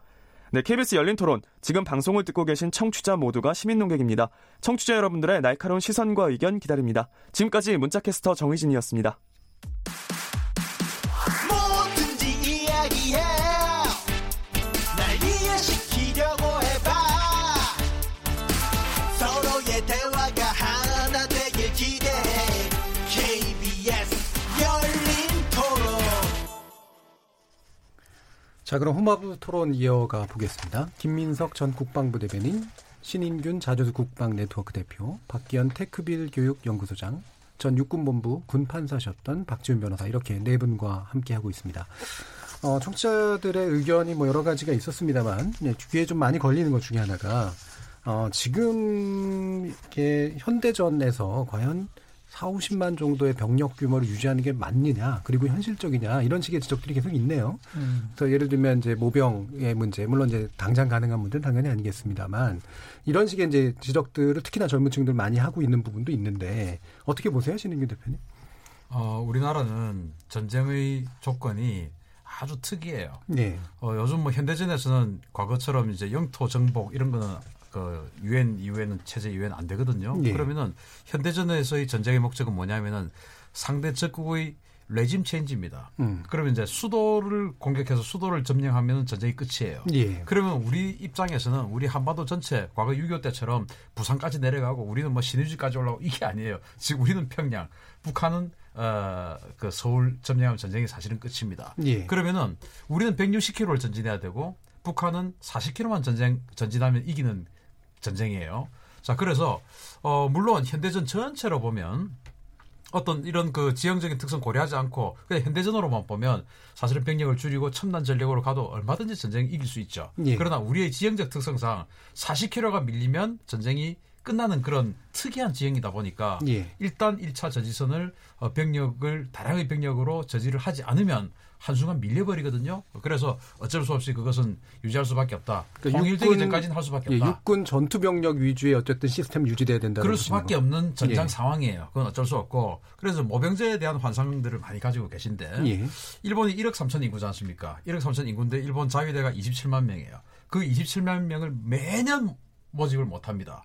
네, KBS 열린 토론. 지금 방송을 듣고 계신 청취자 모두가 시민논객입니다. 청취자 여러분들의 날카로운 시선과 의견 기다립니다. 지금까지 문자캐스터 정희진이었습니다. 자, 그럼 홈하부 토론 이어가 보겠습니다. 김민석 전 국방부 대변인, 신인균 자주국방 네트워크 대표, 박기현 테크빌 교육연구소장, 전 육군본부 군판사셨던 박지훈 변호사, 이렇게 네 분과 함께하고 있습니다. 청취자들의 의견이 뭐 여러 가지가 있었습니다만, 귀에 좀 많이 걸리는 것 중에 하나가 지금 이렇게 현대전에서 과연 40-50만 정도의 병력 규모를 유지하는 게 맞느냐, 그리고 현실적이냐, 이런 식의 지적들이 계속 있네요. 그래서 예를 들면 이제 모병의 문제, 물론 이제 당장 가능한 문제는 당연히 아니겠습니다만, 이런 식의 이제 지적들을 특히나 젊은층들 많이 하고 있는 부분도 있는데 어떻게 보세요, 신인균 대표님? 우리나라는 전쟁의 조건이 아주 특이해요. 네. 요즘 뭐 현대전에서는 과거처럼 이제 영토 정복 이런 거는 유엔 이후에는 체제 이후에는 안 되거든요. 예. 그러면은 현대전에서의 전쟁의 목적은 뭐냐면은 상대 적국의 레짐 체인지입니다. 그러면 이제 수도를 공격해서 수도를 점령하면 전쟁이 끝이에요. 예. 그러면 우리 입장에서는 우리 한반도 전체 과거 6.25 때처럼 부산까지 내려가고 우리는 뭐 신의주까지 올라오고 이게 아니에요. 지금 우리는 평양, 북한은 그 서울 점령하면 전쟁이 사실은 끝입니다. 예. 그러면은 우리는 160km를 전진해야 되고 북한은 40km만 전진하면 이기는 전쟁이에요. 자, 그래서 물론 현대전 전체로 보면 어떤 이런 그 지형적인 특성 고려하지 않고 그냥 현대전으로만 보면 사실은 병력을 줄이고 첨단 전력으로 가도 얼마든지 전쟁 이길 수 있죠. 예. 그러나 우리의 지형적 특성상 40km가 밀리면 전쟁이 끝나는 그런 특이한 지형이다 보니까 예. 일단 1차 저지선을 병력을 다량의 병력으로 저지를 하지 않으면 한순간 밀려버리거든요. 그래서 어쩔 수 없이 그것은 유지할 수밖에 없다. 그러니까 통일되기 전까지는 할 수밖에 없다. 예, 육군 전투병력 위주의 어쨌든 시스템 유지돼야 된다. 그럴 수밖에 없는 전장 예. 상황이에요. 그건 어쩔 수 없고. 그래서 모병제에 대한 환상들을 많이 가지고 계신데 예. 일본이 1억 3천 인구지 않습니까? 1억 3천 인구인데 일본 자위대가 27만 명이에요. 그 27만 명을 매년 모집을 못합니다.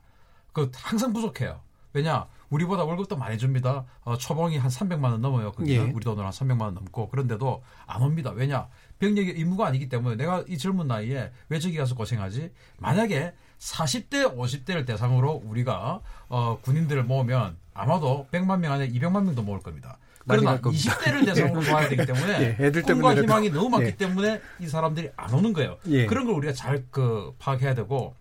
그 항상 부족해요. 왜냐? 우리보다 월급도 많이 줍니다. 초봉이 한 300만 원 넘어요. 예. 우리 돈으로 한 300만 원 넘고. 그런데도 안 옵니다. 왜냐? 병력이 의무가 아니기 때문에 내가 이 젊은 나이에 왜 저기 가서 고생하지? 만약에 40대, 50대를 대상으로 우리가 군인들을 모으면 아마도 100만 명 안에 200만 명도 모을 겁니다. 그러나 20대를 대상으로 모아야 되기 때문에 예, 꿈과 희망이 너무 많기 예. 때문에 이 사람들이 안 오는 거예요. 예. 그런 걸 우리가 잘 파악해야 되고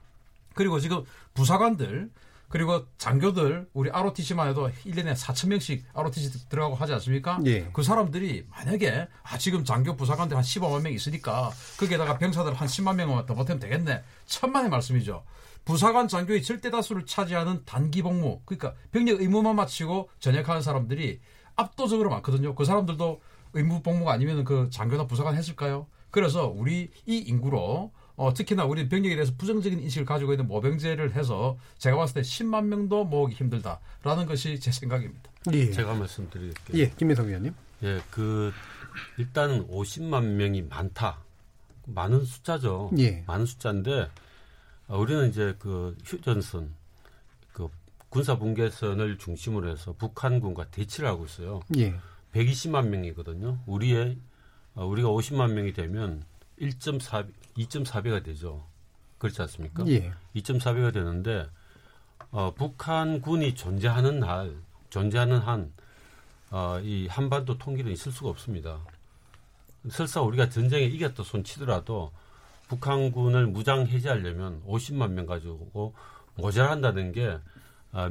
그리고 지금 부사관들 그리고 장교들 우리 ROTC만 해도 1년에 4천 명씩 ROTC 들어가고 하지 않습니까? 예. 그 사람들이 만약에 지금 장교 부사관들 한 15만 명 있으니까 거기에다가 병사들 한 10만 명만 더 보태면 되겠네. 천만의 말씀이죠. 부사관 장교의 절대다수를 차지하는 단기 복무 그러니까 병력 의무만 마치고 전역하는 사람들이 압도적으로 많거든요. 그 사람들도 의무 복무가 아니면 그 장교나 부사관 했을까요? 그래서 우리 이 인구로 특히나 우리 병력에 대해서 부정적인 인식을 가지고 있는 모병제를 해서 제가 봤을 때 10만 명도 모으기 힘들다라는 것이 제 생각입니다. 예. 제가 말씀드릴게요. 예, 김민석 위원님. 예, 일단 50만 명이 많다. 많은 숫자죠. 예. 많은 숫자인데 우리는 이제 휴전선, 군사분계선을 중심으로 해서 북한군과 대치를 하고 있어요. 예. 120만 명이거든요. 우리의 우리가 50만 명이 되면 2.4배가 되죠. 그렇지 않습니까? 예. 2.4배가 되는데 북한군이 존재하는 한 이 한반도 통일은 있을 수가 없습니다. 설사 우리가 전쟁에 이겼다 손치더라도 북한군을 무장 해제하려면 50만 명 가지고 모자란다는 게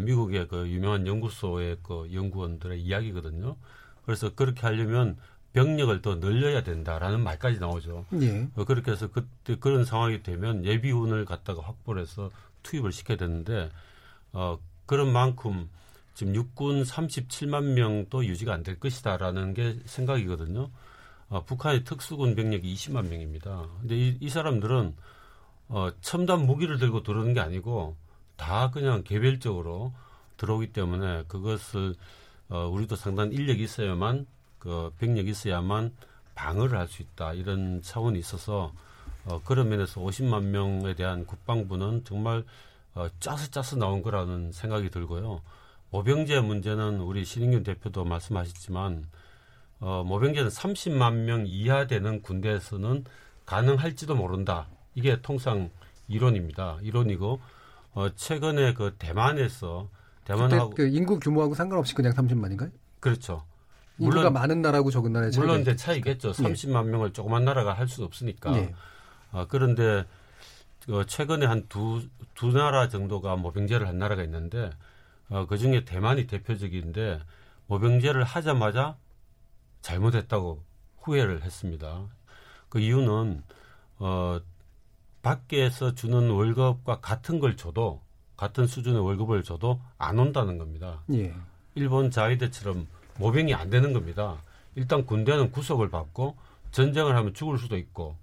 미국의 그 유명한 연구소의 그 연구원들의 이야기거든요. 그래서 그렇게 하려면 병력을 더 늘려야 된다라는 말까지 나오죠. 예. 그렇게 해서 그때 그런 상황이 되면 예비군을 갖다가 확보를 해서 투입을 시켜야 되는데 그런 만큼 지금 육군 37만 명도 유지가 안 될 것이다라는 게 생각이거든요. 북한의 특수군 병력이 20만 명입니다. 근데 이 사람들은 첨단 무기를 들고 들어오는 게 아니고 다 그냥 개별적으로 들어오기 때문에 그것을 우리도 상당한 인력이 있어야만 그 병력이 있어야만 방어를 할 수 있다. 이런 차원이 있어서 그런 면에서 50만 명에 대한 국방부는 정말 짜서 나온 거라는 생각이 들고요. 모병제 문제는 우리 신인균 대표도 말씀하셨지만 모병제는 30만 명 이하 되는 군대에서는 가능할지도 모른다. 이게 통상 이론이고 최근에 그 대만하고 그 인구 규모하고 상관없이 그냥 30만인가요? 그렇죠. 물론 인구가 많은 나라하고 적은 나라의 차이. 물론 이제 차이겠죠. 30만 명을 조그만 나라가 할 수 없으니까. 네. 그런데 최근에 한 두 나라 정도가 모병제를 한 나라가 있는데 그중에 대만이 대표적인데 모병제를 하자마자 잘못했다고 후회를 했습니다. 그 이유는 밖에서 주는 월급과 같은 수준의 월급을 줘도 안 온다는 겁니다. 예. 일본 자위대처럼 모병이 안 되는 겁니다. 일단 군대는 구속을 받고 전쟁을 하면 죽을 수도 있고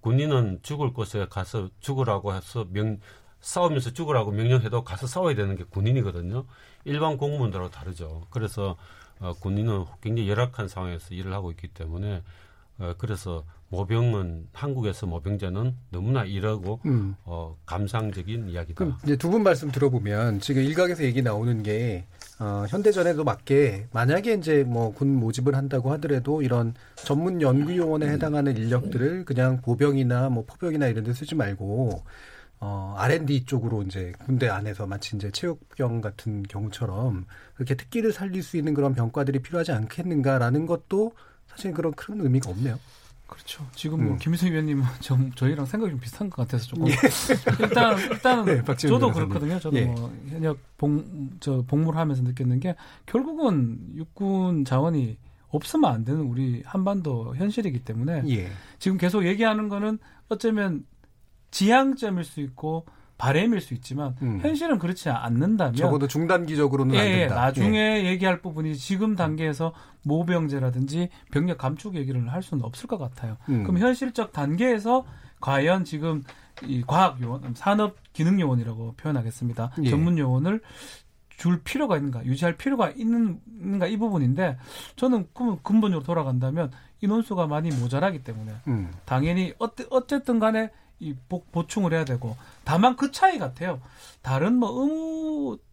군인은 죽을 곳에 가서 죽으라고 해서 싸우면서 죽으라고 명령해도 가서 싸워야 되는 게 군인이거든요. 일반 공무원들하고 다르죠. 그래서 군인은 굉장히 열악한 상황에서 일을 하고 있기 때문에 그래서 한국에서 모병제는 너무나 이르고 감상적인 이야기다. 이제 두 분 말씀 들어보면 지금 일각에서 얘기 나오는 게 현대전에도 맞게 만약에 이제 뭐 군 모집을 한다고 하더라도 이런 전문 연구요원에 해당하는 인력들을 그냥 보병이나 뭐 포병이나 이런 데 쓰지 말고 R&D 쪽으로 이제 군대 안에서 마치 이제 체육병 같은 경우처럼 그렇게 특기를 살릴 수 있는 그런 병과들이 필요하지 않겠는가라는 것도 사실 그런 큰 의미가 없네요. 그렇죠. 지금 뭐 김민석 위원님은 저희랑 생각이 좀 비슷한 것 같아서 조금. 예. 일단은 네, 저도 그렇거든요. 저도 예. 뭐 현역 복무를 하면서 느꼈는 게 결국은 육군 자원이 없으면 안 되는 우리 한반도 현실이기 때문에 예. 지금 계속 얘기하는 거는 어쩌면 지향점일 수 있고 바램일 수 있지만 현실은 그렇지 않는다면 적어도 중단기적으로는 안 된다. 나중에 얘기할 부분이 지금 단계에서 모병제라든지 병력 감축 얘기를 할 수는 없을 것 같아요. 그럼 현실적 단계에서 과연 지금 이 과학요원, 산업기능요원이라고 표현하겠습니다. 예. 전문요원을 줄 필요가 있는가, 유지할 필요가 있는가 이 부분인데 저는 근본적으로 돌아간다면 인원수가 많이 모자라기 때문에 당연히 어쨌든 간에 이 보충을 해야 되고 다만 그 차이 같아요.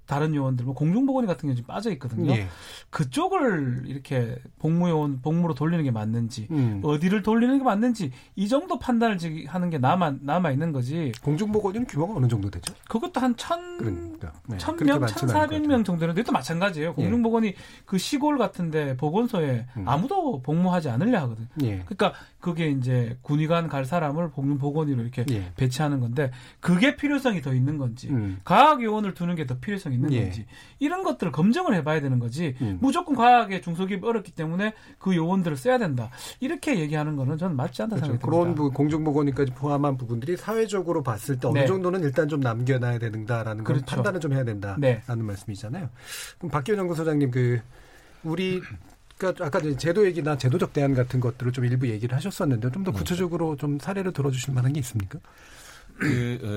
다른 요원들 뭐 공중보건이 같은 게 지금 빠져 있거든요. 예. 그쪽을 이렇게 복무로 돌리는 게 맞는지 어디를 돌리는 게 맞는지 이 정도 판단을 하는 게 남아 있는 거지. 공중보건은 규모가 어느 정도 되죠? 그것도 한 1,000명, 1,400명 정도 되는데 또 마찬가지예요. 공중보건이 예. 그 시골 같은데 보건소에 아무도 복무하지 않으려 하거든. 예. 그러니까 그게 이제 군의관 갈 사람을 공중보건으로 이렇게 예. 배치하는 건데 그게 필요성이 더 있는 건지 과학요원을 두는 게 더 필요성이 있는 건지 예. 이런 것들을 검증을 해봐야 되는 거지 무조건 과학의 중소기업이 어렵기 때문에 그 요원들을 써야 된다 이렇게 얘기하는 거는 저는 맞지 않다 그렇죠. 생각합니다. 그런 공중보건까지 포함한 부분들이 사회적으로 봤을 때 어느 네. 정도는 일단 좀 남겨놔야 된다라는 그렇죠. 걸 판단을 좀 해야 된다라는 네. 말씀이잖아요. 그럼 박기현 연구소장님 그러니까 아까 제도 얘기나 제도적 대안 같은 것들을 좀 일부 얘기를 하셨었는데 좀 더 구체적으로 좀 사례를 들어주실 만한 게 있습니까?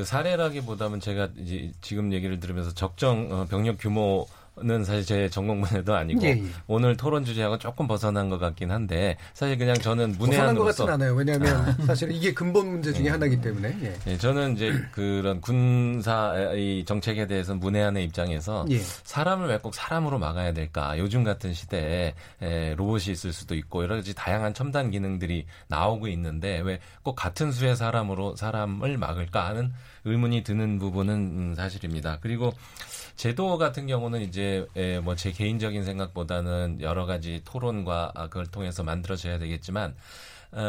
사례라기보다는 제가 이제 지금 얘기를 들으면서 적정 병력 규모 는 사실 제 전공 분야도 아니고 예, 예. 오늘 토론 주제하고 조금 벗어난 것 같긴 한데 사실 그냥 저는 문외한으로서 벗어난 것 같진 않아요. 왜냐하면 사실 이게 근본 문제 중에 하나이기 때문에 예. 예, 저는 이제 그런 군사의 정책에 대해서 문외한의 입장에서 예. 사람을 왜 꼭 사람으로 막아야 될까? 요즘 같은 시대에 로봇이 있을 수도 있고 여러 가지 다양한 첨단 기능들이 나오고 있는데 왜 꼭 같은 수의 사람으로 사람을 막을까 하는 의문이 드는 부분은 사실입니다. 그리고 제도 같은 경우는 이제 뭐 제 개인적인 생각보다는 여러 가지 토론과 그걸 통해서 만들어져야 되겠지만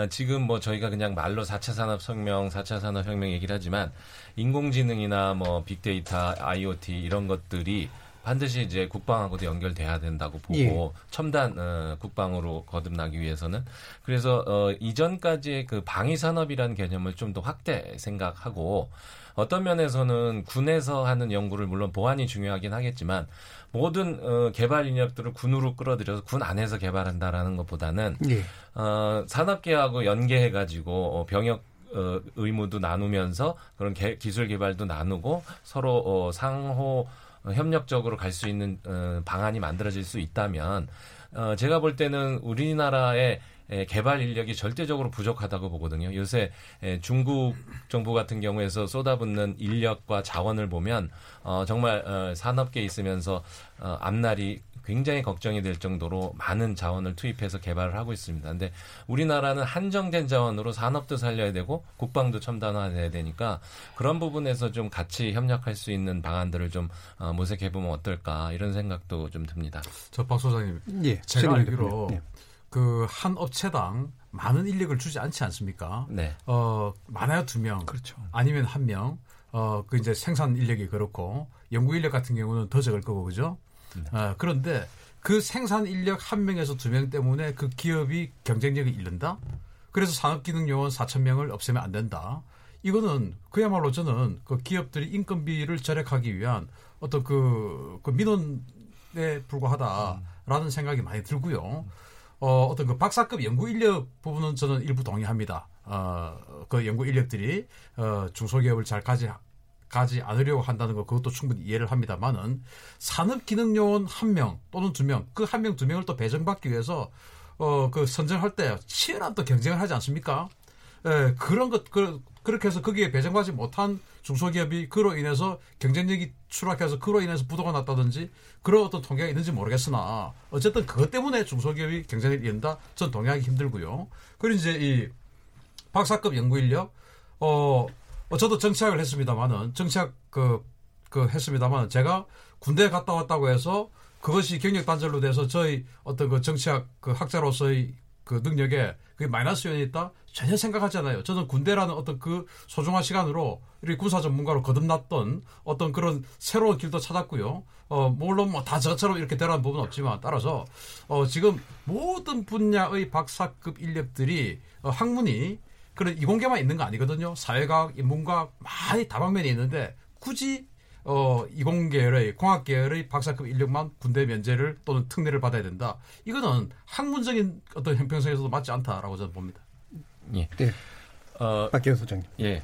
지금 뭐 저희가 그냥 말로 4차 산업혁명, 4차 산업혁명 얘기를 하지만 인공지능이나 뭐 빅데이터, IoT 이런 것들이 반드시 이제 국방하고도 연결돼야 된다고 보고 예. 첨단 국방으로 거듭나기 위해서는 그래서 이전까지의 그 방위 산업이라는 개념을 좀 더 확대 생각하고 어떤 면에서는 군에서 하는 연구를 물론 보안이 중요하긴 하겠지만 모든 개발 인력들을 군으로 끌어들여서 군 안에서 개발한다라는 것보다는 예. 산업계하고 연계해가지고 병역 의무도 나누면서 그런 기술 개발도 나누고 서로 상호 협력적으로 갈 수 있는 방안이 만들어질 수 있다면 제가 볼 때는 우리나라의 개발 인력이 절대적으로 부족하다고 보거든요. 요새 중국 정부 같은 경우에서 쏟아붓는 인력과 자원을 보면 정말 산업계에 있으면서 앞날이 굉장히 걱정이 될 정도로 많은 자원을 투입해서 개발을 하고 있습니다. 그런데 우리나라는 한정된 자원으로 산업도 살려야 되고 국방도 첨단화해야 되니까 그런 부분에서 좀 같이 협력할 수 있는 방안들을 좀 모색해보면 어떨까 이런 생각도 좀 듭니다. 저 박 소장님, 예, 제가 알기로 그 한 업체당 많은 인력을 주지 않지 않습니까? 네. 많아야 2명, 그렇죠. 아니면 1명. 그 이제 생산 인력이 그렇고 연구 인력 같은 경우는 더 적을 거고 그죠? 네. 그런데 그 생산 인력 1명에서 2명 때문에 그 기업이 경쟁력을 잃는다? 그래서 산업기능요원 4,000명을 없애면 안 된다. 이거는 그야말로 저는 그 기업들이 인건비를 절약하기 위한 어떤 그 민원에 불과하다라는 생각이 많이 들고요. 어떤 그 박사급 연구 인력 부분은 저는 일부 동의합니다. 그 연구 인력들이 중소기업을 잘 가지 않으려고 한다는 거 그것도 충분히 이해를 합니다만은 산업기능요원 1명 또는 2명 그 1명 2명을 또 배정받기 위해서 그 선정할 때 치열한 또 경쟁을 하지 않습니까? 예, 그런 것 그렇게 해서 거기에 배정받지 못한 중소기업이 그로 인해서 경쟁력이 추락해서 그로 인해서 부도가 났다든지 그런 어떤 통계가 있는지 모르겠으나 어쨌든 그것 때문에 중소기업이 경쟁력을 잃는다 전 동의하기 힘들고요. 그리고 이제 이 박사급 연구인력 저도 정치학을 했습니다만은, 정치학 했습니다만, 제가 군대 갔다 왔다고 해서 그것이 경력 단절로 돼서 저희 어떤 그 정치학 그 학자로서의 그 능력에 그게 마이너스 요인이 있다? 전혀 생각하지 않아요. 저는 군대라는 어떤 그 소중한 시간으로 우리 군사 전문가로 거듭났던 어떤 그런 새로운 길도 찾았고요. 물론 뭐 다 저처럼 이렇게 대단한 부분은 없지만 따라서, 지금 모든 분야의 박사급 인력들이, 학문이 그런 이공계만 있는 거 아니거든요. 사회과학, 인문과학 많이 다방면이 있는데 굳이 이공계열의 공학계열의 박사급 인력만 군대 면제를 또는 특례를 받아야 된다. 이거는 학문적인 어떤 형평성에서도 맞지 않다라고 저는 봅니다. 예. 네. 박기현 소장님. 예.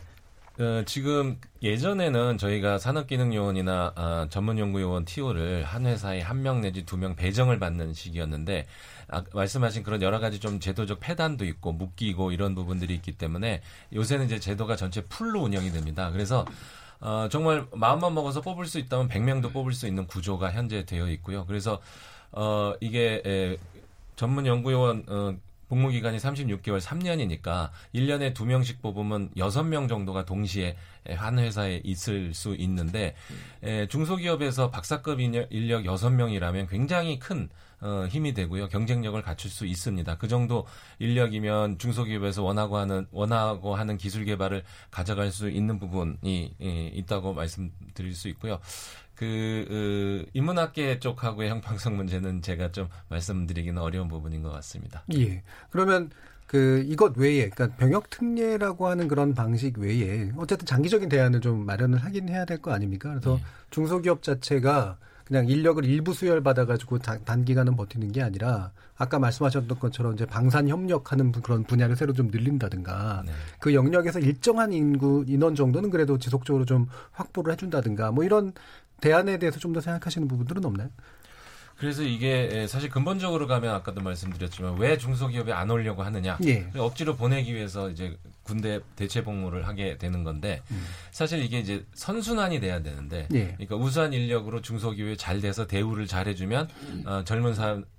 지금 예전에는 저희가 산업기능요원이나 전문연구요원 TO를 한 회사에 1명 내지 2명 배정을 받는 시기였는데 말씀하신 그런 여러 가지 좀 제도적 폐단도 있고 묶이고 이런 부분들이 있기 때문에 요새는 이제 제도가 전체 풀로 운영이 됩니다. 그래서 정말 마음만 먹어서 뽑을 수 있다면 100명도 뽑을 수 있는 구조가 현재 되어 있고요. 그래서 이게 전문연구요원 복무기간이 36개월 3년이니까 1년에 2명씩 뽑으면 6명 정도가 동시에 한 회사에 있을 수 있는데 중소기업에서 박사급 인력 6명이라면 굉장히 큰 힘이 되고요. 경쟁력을 갖출 수 있습니다. 그 정도 인력이면 중소기업에서 원하고 하는 기술 개발을 가져갈 수 있는 부분이 있다고 말씀드릴 수 있고요. 인문학계 쪽하고의 형평성 문제는 제가 좀 말씀드리기는 어려운 부분인 것 같습니다. 예. 그러면 이것 외에, 그러니까 병역 특례라고 하는 그런 방식 외에 어쨌든 장기적인 대안을 좀 마련을 하긴 해야 될 거 아닙니까? 그래서 예. 중소기업 자체가 그냥 인력을 일부 수혈받아가지고 단기간은 버티는 게 아니라 아까 말씀하셨던 것처럼 이제 방산 협력하는 그런 분야를 새로 좀 늘린다든가 네. 그 영역에서 일정한 인원 정도는 그래도 지속적으로 좀 확보를 해준다든가 뭐 이런 대안에 대해서 좀 더 생각하시는 부분들은 없나요? 그래서 이게 사실 근본적으로 가면 아까도 말씀드렸지만 왜 중소기업에 안 오려고 하느냐. 예. 억지로 보내기 위해서 이제 군대 대체 복무를 하게 되는 건데 사실 이게 이제 선순환이 돼야 되는데 예. 그러니까 우수한 인력으로 중소기업에 잘 돼서 대우를 잘 해주면 젊은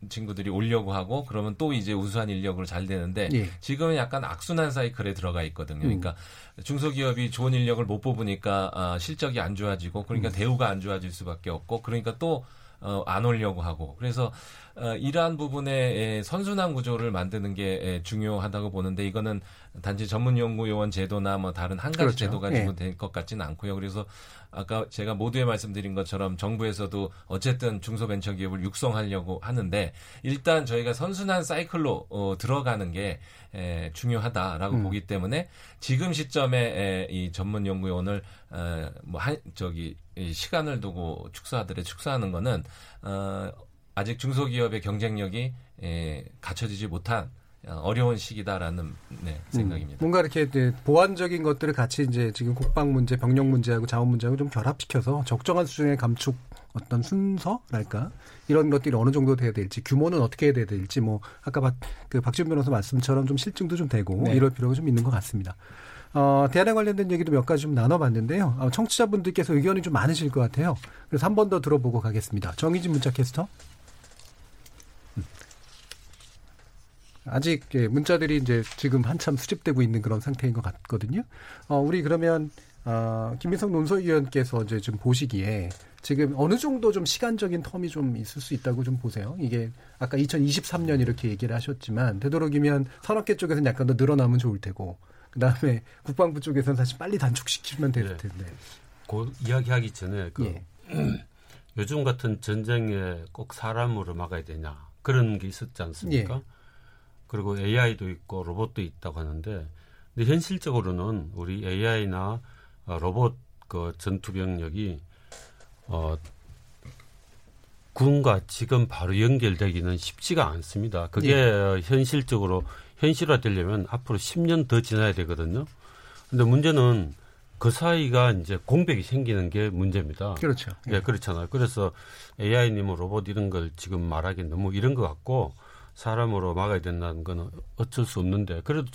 친구들이 오려고 하고 그러면 또 이제 우수한 인력으로 잘 되는데 예. 지금은 약간 악순환 사이클에 들어가 있거든요. 그러니까 중소기업이 좋은 인력을 못 뽑으니까 실적이 안 좋아지고 그러니까 대우가 안 좋아질 수밖에 없고 그러니까 또 안 오려고 하고 그래서 이러한 부분에 선순환 구조를 만드는 게 중요하다고 보는데 이거는 단지 전문연구요원 제도나 뭐 다른 한 가지 그렇죠. 제도가 지금 될 것 같지는 않고요. 그래서 아까 제가 모두에 말씀드린 것처럼 정부에서도 어쨌든 중소벤처기업을 육성하려고 하는데 일단 저희가 선순환 사이클로 들어가는 게 중요하다라고 보기 때문에 지금 시점에 이 전문연구요원을 시간을 두고 축소하는 거는 아직 중소기업의 경쟁력이 갖춰지지 못한 어려운 시기다라는 생각입니다. 뭔가 이렇게 보완적인 것들을 같이 이제 지금 국방 문제, 병력 문제하고 자원 문제하고 좀 결합시켜서 적정한 수준의 감축 어떤 순서랄까 이런 것들이 어느 정도 돼야 될지 규모는 어떻게 해야 될지 뭐 아까 박지훈 변호사 말씀처럼 좀 실증도 좀 되고 네. 이럴 필요가 좀 있는 것 같습니다. 대안에 관련된 얘기도 몇 가지 좀 나눠봤는데요. 청취자분들께서 의견이 좀 많으실 것 같아요. 그래서 한 번 더 들어보고 가겠습니다. 정희진 문자캐스터. 아직 문자들이 이제 지금 한참 수집되고 있는 그런 상태인 것 같거든요. 우리 그러면 김민석 논설위원께서 이제 좀 보시기에 지금 어느 정도 좀 시간적인 텀이 좀 있을 수 있다고 좀 보세요. 이게 아까 2023년 이렇게 얘기를 하셨지만 되도록이면 산업계 쪽에서는 약간 더 늘어나면 좋을 테고 그다음에 국방부 쪽에서는 사실 빨리 단축시키면 될 텐데. 그 이야기하기 전에 요즘 같은 전쟁에 꼭 사람으로 막아야 되냐 그런 게 있었지 않습니까? 예. 그리고 AI도 있고 로봇도 있다고 하는데 근데 현실적으로는 우리 AI나 로봇 그 전투 병력이 군과 지금 바로 연결되기는 쉽지가 않습니다. 그게 현실적으로 현실화되려면 앞으로 10년 더 지나야 되거든요. 그런데 문제는 그 사이가 이제 공백이 생기는 게 문제입니다. 그렇죠. 예, 네, 그렇잖아요. 그래서 AI니 뭐 로봇 이런 걸 지금 말하기 너무 이런 것 같고 사람으로 막아야 된다는 건 어쩔 수 없는데 그래도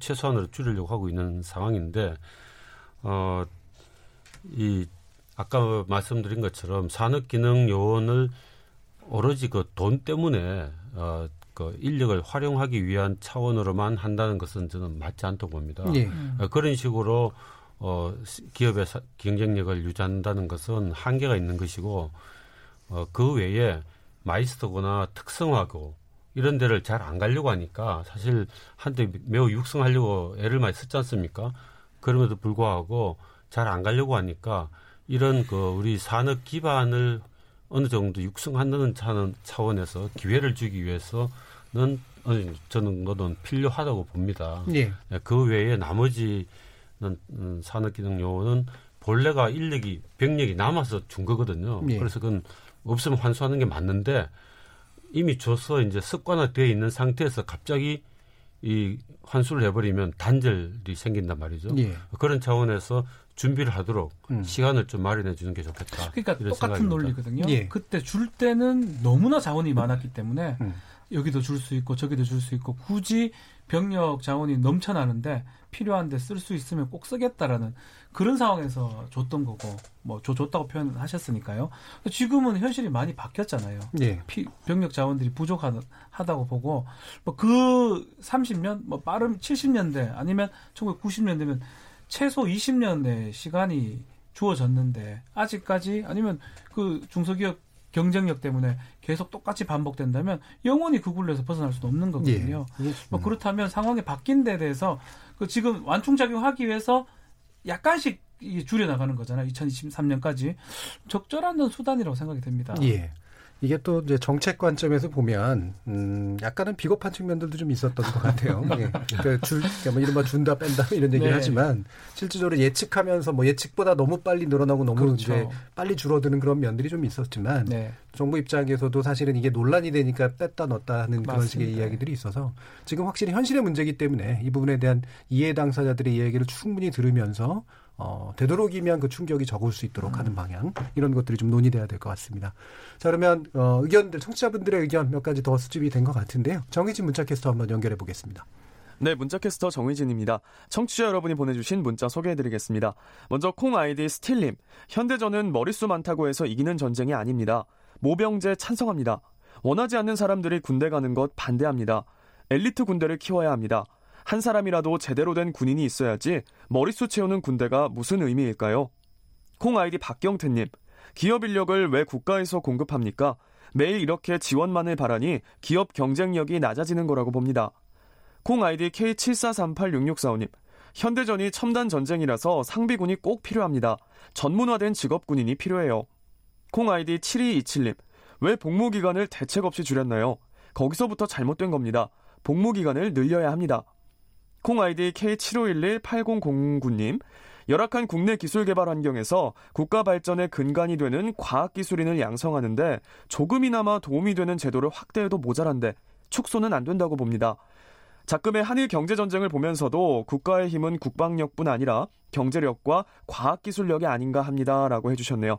최소한으로 줄이려고 하고 있는 상황인데 이 아까 말씀드린 것처럼 산업기능요원을 오로지 그 돈 때문에 그 인력을 활용하기 위한 차원으로만 한다는 것은 저는 맞지 않다고 봅니다. 예. 그런 식으로 기업의 경쟁력을 유지한다는 것은 한계가 있는 것이고 그 외에 마이스터거나 특성화고 이런 데를 잘 안 가려고 하니까 사실 한때 매우 육성하려고 애를 많이 썼지 않습니까? 그럼에도 불구하고 잘 안 가려고 하니까 이런 그 우리 산업 기반을 어느 정도 육성한다는 차원에서 기회를 주기 위해서는 저는 그건 필요하다고 봅니다. 예. 그 외에 나머지는 산업기능요원은 본래가 인력이 병력이 남아서 준 거거든요. 예. 그래서 그건 없으면 환수하는 게 맞는데 이미 줘서 이제 습관화되어 있는 상태에서 갑자기 이 환수를 해버리면 단절이 생긴단 말이죠. 예. 그런 차원에서 준비를 하도록 시간을 좀 마련해 주는 게 좋겠다. 그러니까 똑같은 생각입니다. 논리거든요. 예. 그때 줄 때는 너무나 자원이 많았기 때문에 여기도 줄 수 있고 저기도 줄 수 있고 굳이 병력 자원이 넘쳐나는데 필요한데 쓸 수 있으면 꼭 쓰겠다라는 그런 상황에서 줬던 거고 뭐 줬다고 표현하셨으니까요. 지금은 현실이 많이 바뀌었잖아요. 예. 병력 자원들이 부족하다고 보고 뭐 그 30년 뭐 빠르면 70년대 아니면 1990년대면 최소 20년의 시간이 주어졌는데 아직까지 아니면 그 중소기업 경쟁력 때문에 계속 똑같이 반복된다면 영원히 그 굴레에서 벗어날 수도 없는 거거든요. 예. 뭐 그렇다면 상황이 바뀐 데 대해서 그 지금 완충작용하기 위해서 약간씩 줄여나가는 거잖아요. 2023년까지. 적절한 수단이라고 생각이 됩니다. 예. 이게 또 이제 정책 관점에서 보면 약간은 비겁한 측면들도 좀 있었던 것 같아요. 예. 그러니까 뭐 이른바 준다 뺀다 이런 얘기를 하지만 실질적으로 예측하면서 뭐 예측보다 너무 빨리 늘어나고 너무 이제 빨리 줄어드는 그런 면들이 좀 있었지만 정부 입장에서도 사실은 이게 논란이 되니까 뺐다 넣었다 하는 그런 식의 이야기들이 있어서 지금 확실히 현실의 문제이기 때문에 이 부분에 대한 이해 당사자들의 이야기를 충분히 들으면서 되도록이면 그 충격이 적을 수 있도록 하는 방향, 이런 것들이 좀 논의돼야 될 것 같습니다. 자, 그러면 의견들, 청취자분들의 의견 몇 가지 더 수집이 된 것 같은데요. 정의진 문자캐스터 한번 연결해 보겠습니다. 네, 문자캐스터 정의진입니다. 청취자 여러분이 보내주신 문자 소개해드리겠습니다. 먼저 콩 아이디 스틸님, 현대전은 머릿수 많다고 해서 이기는 전쟁이 아닙니다. 모병제 찬성합니다. 원하지 않는 사람들이 군대 가는 것 반대합니다. 엘리트 군대를 키워야 합니다. 한 사람이라도 제대로 된 군인이 있어야지 머릿수 채우는 군대가 무슨 의미일까요? 콩 아이디 박경태님, 기업 인력을 왜 국가에서 공급합니까? 매일 이렇게 지원만을 바라니 기업 경쟁력이 낮아지는 거라고 봅니다. 콩 아이디 K74386645님, 현대전이 첨단 전쟁이라서 상비군이 꼭 필요합니다. 전문화된 직업군인이 필요해요. 콩 아이디 7227님, 왜 복무기간을 대책 없이 줄였나요? 거기서부터 잘못된 겁니다. 복무기간을 늘려야 합니다. 콩 아이디 K75118009님, 열악한 국내 기술 개발 환경에서 국가 발전의 근간이 되는 과학기술인을 양성하는데 조금이나마 도움이 되는 제도를 확대해도 모자란데 축소는 안 된다고 봅니다. 작금의 한일 경제전쟁을 보면서도 국가의 힘은 국방력뿐 아니라 경제력과 과학기술력이 아닌가 합니다. 라고 해주셨네요.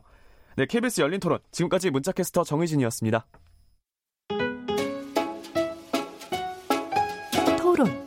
네, KBS 열린 토론, 지금까지 문자캐스터 정의진이었습니다. 토론,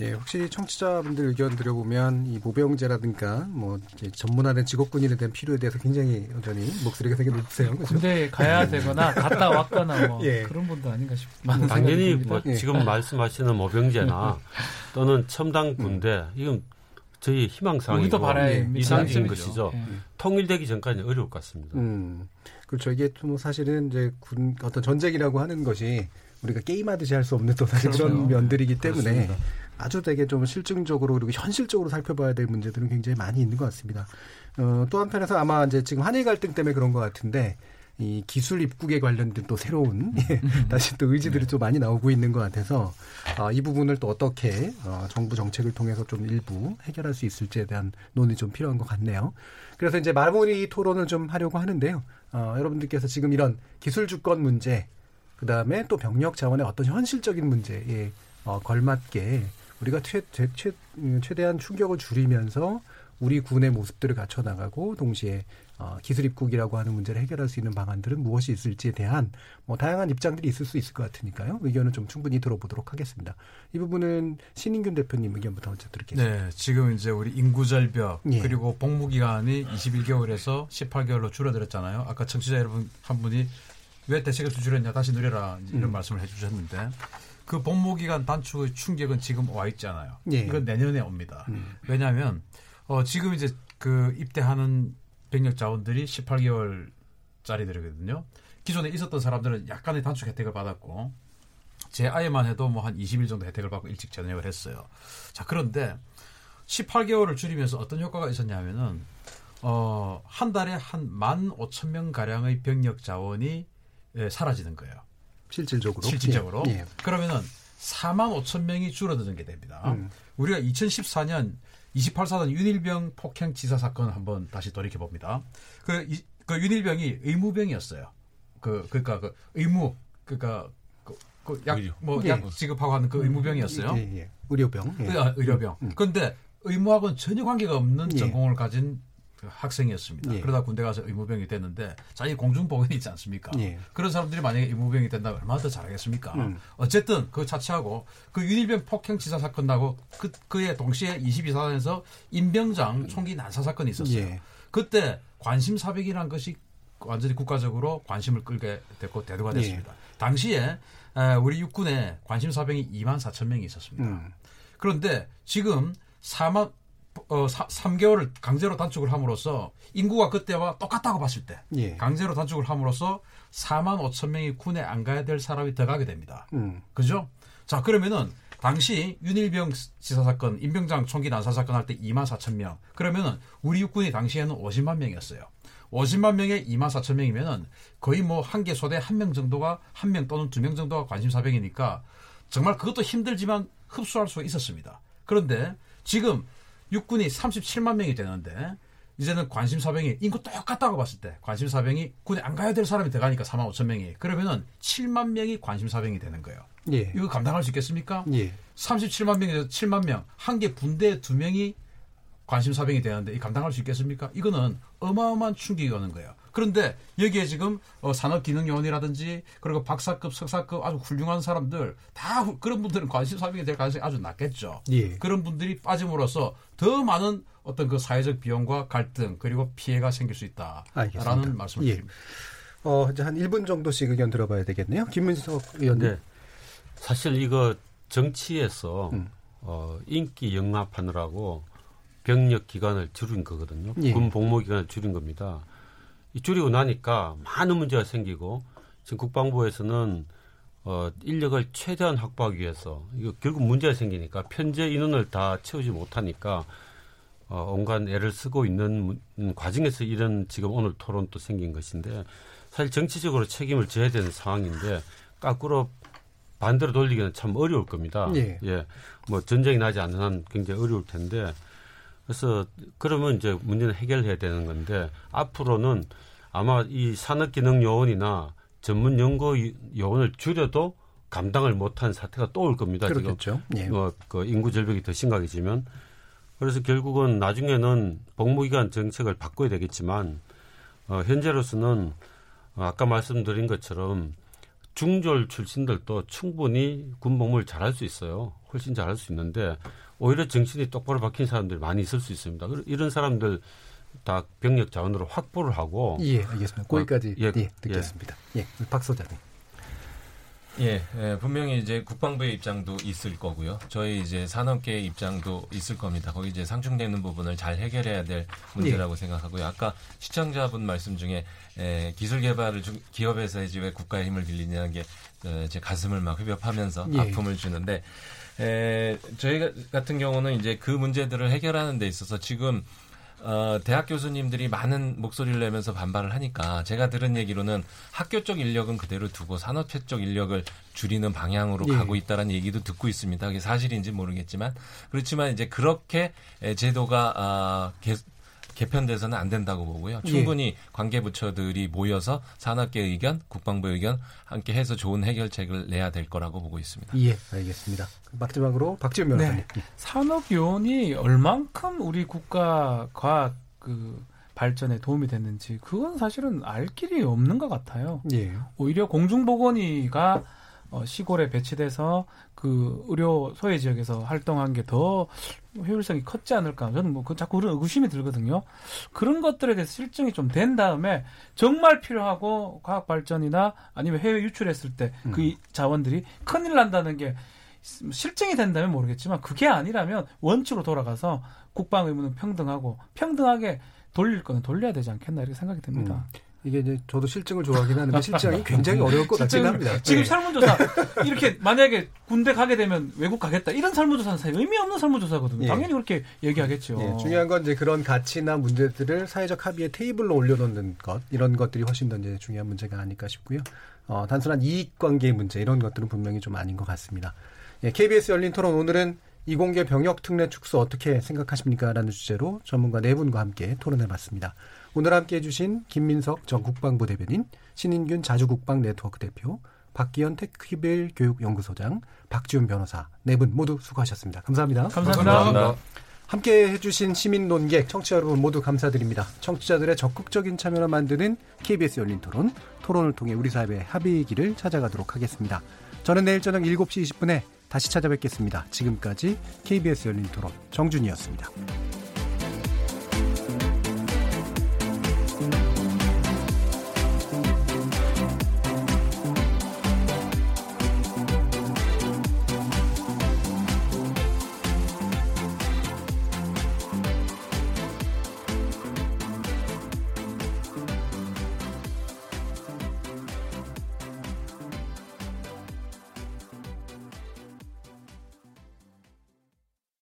예, 혹시 청취자분들 의견 들어보면 이 모병제라든가 뭐 전문화된 직업군인에 대한 필요에 대해서 굉장히 여전히 목소리가 되게 높으세요. 그렇죠? 군대에 가야 되거나 갔다 왔거나 뭐 예. 그런 분도 아닌가 싶습니다. 당연히 뭐 지금 말씀하시는 모병제나 또는 첨단 군대, 이건 저희 희망사항이고 이상적인 것이죠. 예. 통일되기 전까지는 어려울 것 같습니다. 그렇죠. 이게 뭐 사실은 이제 군 어떤 전쟁이라고 하는 것이 우리가 게임하듯이 할 수 없는 또 사실 그런 면들이기 때문에 그렇습니다. 아주 되게 좀 실증적으로 그리고 현실적으로 살펴봐야 될 문제들은 굉장히 많이 있는 것 같습니다. 또 한편에서 아마 이제 지금 한일 갈등 때문에 그런 것 같은데 이 기술 입국에 관련된 또 새로운 다시 또 의지들이 좀 많이 나오고 있는 것 같아서 이 부분을 또 어떻게 정부 정책을 통해서 좀 일부 해결할 수 있을지에 대한 논의 좀 필요한 것 같네요. 그래서 이제 마무리 토론을 좀 하려고 하는데요. 여러분들께서 지금 이런 기술 주권 문제, 그다음에 또 병력 자원의 어떤 현실적인 문제에 걸맞게 우리가 최대한 충격을 줄이면서 우리 군의 모습들을 갖춰나가고 동시에 기술 입국이라고 하는 문제를 해결할 수 있는 방안들은 무엇이 있을지에 대한 뭐 다양한 입장들이 있을 수 있을 것 같으니까요. 의견을 좀 충분히 들어보도록 하겠습니다. 이 부분은 신인균 대표님 의견부터 먼저 드리겠습니다. 네, 지금 이제 우리 인구 절벽 그리고 복무 기간이 21개월에서 18개월로 줄어들었잖아요. 아까 청취자 여러분 한 분이 왜 대책을 줄였냐, 다시 늘려라 이런 말씀을 해주셨는데 그 복무 기간 단축의 충격은 지금 와 있잖아요. 예. 이건 내년에 옵니다. 왜냐하면 지금 이제 그 입대하는 병력 자원들이 18개월짜리들이거든요. 기존에 있었던 사람들은 약간의 단축 혜택을 받았고 제 아이만 해도 뭐 한 20일 정도 혜택을 받고 일찍 전역을 했어요. 자, 그런데 18개월을 줄이면서 어떤 효과가 있었냐면은 한 달에 한 15,000명 가량의 병력 자원이 사라지는 거예요. 실질적으로. 예. 그러면은 45,000명이 줄어드는 게 됩니다. 우리가 2014년 28사단 윤일병 폭행 치사 사건 한번 다시 돌이켜봅니다. 그 윤일병이 의무병이었어요. 약 지급하고 하는 그 의무병이었어요. 예. 의료병. 예. 의료병. 그런데 의무하고는 전혀 관계가 없는 전공을 가진 학생이었습니다. 예. 그러다 군대 가서 의무병이 됐는데 자기 공중보건이 있지 않습니까? 예. 그런 사람들이 만약에 의무병이 된다면 얼마나 더 잘하겠습니까? 어쨌든 그거 차치하고 그 윤일병 폭행치사 사건 나고 그에 동시에 22사단에서 임병장 총기 난사 사건이 있었어요. 예. 그때 관심사백이라는 것이 완전히 국가적으로 관심을 끌게 됐고 대두가 됐습니다. 예. 당시에 우리 육군에 관심사백이 24,000명이 있었습니다. 그런데 지금 3개월을 강제로 단축을 함으로써 인구가 그때와 똑같다고 봤을 때 강제로 단축을 함으로써 45,000명이 군에 안 가야 될 사람이 더 가게 됩니다. 그죠? 자, 그러면은 당시 윤일병 치사 사건, 임병장 총기 난사 사건 할 때 24,000명. 그러면은 우리 육군이 당시에는 50만 명이었어요. 50만 명에 2만 4천 명이면은 거의 뭐 한 개 소대 한 명 정도가, 한 명 또는 두 명 정도가 관심사병이니까 정말 그것도 힘들지만 흡수할 수 있었습니다. 그런데 지금 육군이 37만 명이 되는데 이제는 관심사병이 인구 똑같다고 봤을 때 관심사병이 군에 안 가야 될 사람이 들어가니까 4만 5천 명이. 그러면은 7만 명이 관심사병이 되는 거예요. 예. 이거 감당할 수 있겠습니까? 예. 37만 명에서 7만 명, 한 개 분대에 2명이 관심사병이 되는데 감당할 수 있겠습니까? 이거는 어마어마한 충격이 오는 거예요. 그런데 여기에 지금 산업기능요원이라든지 그리고 박사급, 석사급 아주 훌륭한 사람들 다 그런 분들은 관심사병이 될 가능성이 아주 낮겠죠. 예. 그런 분들이 빠짐으로써 더 많은 어떤 그 사회적 비용과 갈등 그리고 피해가 생길 수 있다라는 말씀을 드립니다. 예. 이제 한 1분 정도씩 의견 들어봐야 되겠네요. 김민석 의원님. 네. 사실 이거 정치에서 인기 영합하느라고 병력 기간을 줄인 거거든요. 예. 군 복무 기간을 줄인 겁니다. 줄이고 나니까 많은 문제가 생기고 지금 국방부에서는 인력을 최대한 확보하기 위해서 이거 결국 문제가 생기니까 편제 인원을 다 채우지 못하니까 온갖 애를 쓰고 있는 과정에서 이런 지금 오늘 토론 또 생긴 것인데 사실 정치적으로 책임을 져야 되는 상황인데 거꾸로 반대로 돌리기는 참 어려울 겁니다. 예. 예. 뭐 전쟁이 나지 않는 한 굉장히 어려울 텐데 그래서 그러면 이제 문제는 해결해야 되는 건데 앞으로는 아마 이 산업기능요원이나 전문연구요원을 줄여도 감당을 못한 사태가 또 올 겁니다. 그렇겠죠. 지금 예. 그 인구 절벽이 더 심각해지면 그래서 결국은 나중에는 복무기간 정책을 바꿔야 되겠지만 현재로서는 아까 말씀드린 것처럼 중졸 출신들도 충분히 군복무를 잘할 수 있어요. 훨씬 잘할 수 있는데 오히려 정신이 똑바로 박힌 사람들이 많이 있을 수 있습니다. 이런 사람들 다 병력 자원으로 확보를 하고. 예, 알겠습니다. 거기까지 예, 듣겠습니다. 예, 박 소장님. 예, 분명히 이제 국방부의 입장도 있을 거고요. 저희 이제 산업계의 입장도 있을 겁니다. 거기 이제 상충되는 부분을 잘 해결해야 될 문제라고 예. 생각하고요. 아까 시청자분 말씀 중에 기술 개발을 기업에서 해야지 왜 국가의 힘을 빌리냐는 게 제 가슴을 막 흡협하면서 예. 아픔을 주는데 저희 같은 경우는 이제 그 문제들을 해결하는 데 있어서 지금 대학 교수님들이 많은 목소리를 내면서 반발을 하니까 제가 들은 얘기로는 학교 쪽 인력은 그대로 두고 산업체 쪽 인력을 줄이는 방향으로 예. 가고 있다는 얘기도 듣고 있습니다. 그게 사실인지 모르겠지만 그렇지만 이제 그렇게 제도가 개편돼서는 안 된다고 보고요. 충분히 예. 관계부처들이 모여서 산업계 의견, 국방부 의견 함께 해서 좋은 해결책을 내야 될 거라고 보고 있습니다. 예, 알겠습니다. 마지막으로 박지훈 변호사님. 네. 산업요원이 얼만큼 우리 국가 과학 발전에 도움이 됐는지 그건 사실은 알 길이 없는 것 같아요. 예. 오히려 공중보건의가 시골에 배치돼서 그 의료 소외 지역에서 활동한 게 더 효율성이 컸지 않을까. 저는 뭐 자꾸 그런 의구심이 들거든요. 그런 것들에 대해서 실증이 좀 된 다음에 정말 필요하고 과학 발전이나 아니면 해외 유출했을 때 그 자원들이 큰일 난다는 게 실증이 된다면 모르겠지만 그게 아니라면 원칙으로 돌아가서 국방 의무는 평등하고 평등하게 돌릴 거는 돌려야 되지 않겠나 이렇게 생각이 듭니다. 이게 이제 저도 실증을 좋아하긴 하는데 실증이 굉장히 어려울 것 같긴 합니다. 지금 네. 설문조사 이렇게 만약에 군대 가게 되면 외국 가겠다 이런 설문조사는 사실 의미 없는 설문조사거든요. 예. 당연히 그렇게 얘기하겠죠. 예. 중요한 건 이제 그런 가치나 문제들을 사회적 합의의 테이블로 올려놓는 것 이런 것들이 훨씬 더 이제 중요한 문제가 아닐까 싶고요. 단순한 이익관계의 문제 이런 것들은 분명히 좀 아닌 것 같습니다. 예. KBS 열린 토론 오늘은 이공계 병역 특례 축소 어떻게 생각하십니까? 라는 주제로 전문가 네 분과 함께 토론해봤습니다. 오늘 함께해 주신 김민석 전 국방부 대변인, 신인균 자주국방 네트워크 대표, 박기현 테크빌 교육연구소장, 박지훈 변호사 네 분 모두 수고하셨습니다. 감사합니다. 감사합니다. 함께해 주신 시민 논객, 청취자 여러분 모두 감사드립니다. 청취자들의 적극적인 참여로 만드는 KBS 열린 토론, 토론을 통해 우리 사회의 합의의 길을 찾아가도록 하겠습니다. 저는 내일 저녁 7시 20분에 다시 찾아뵙겠습니다. 지금까지 KBS 열린 토론 정준희였습니다.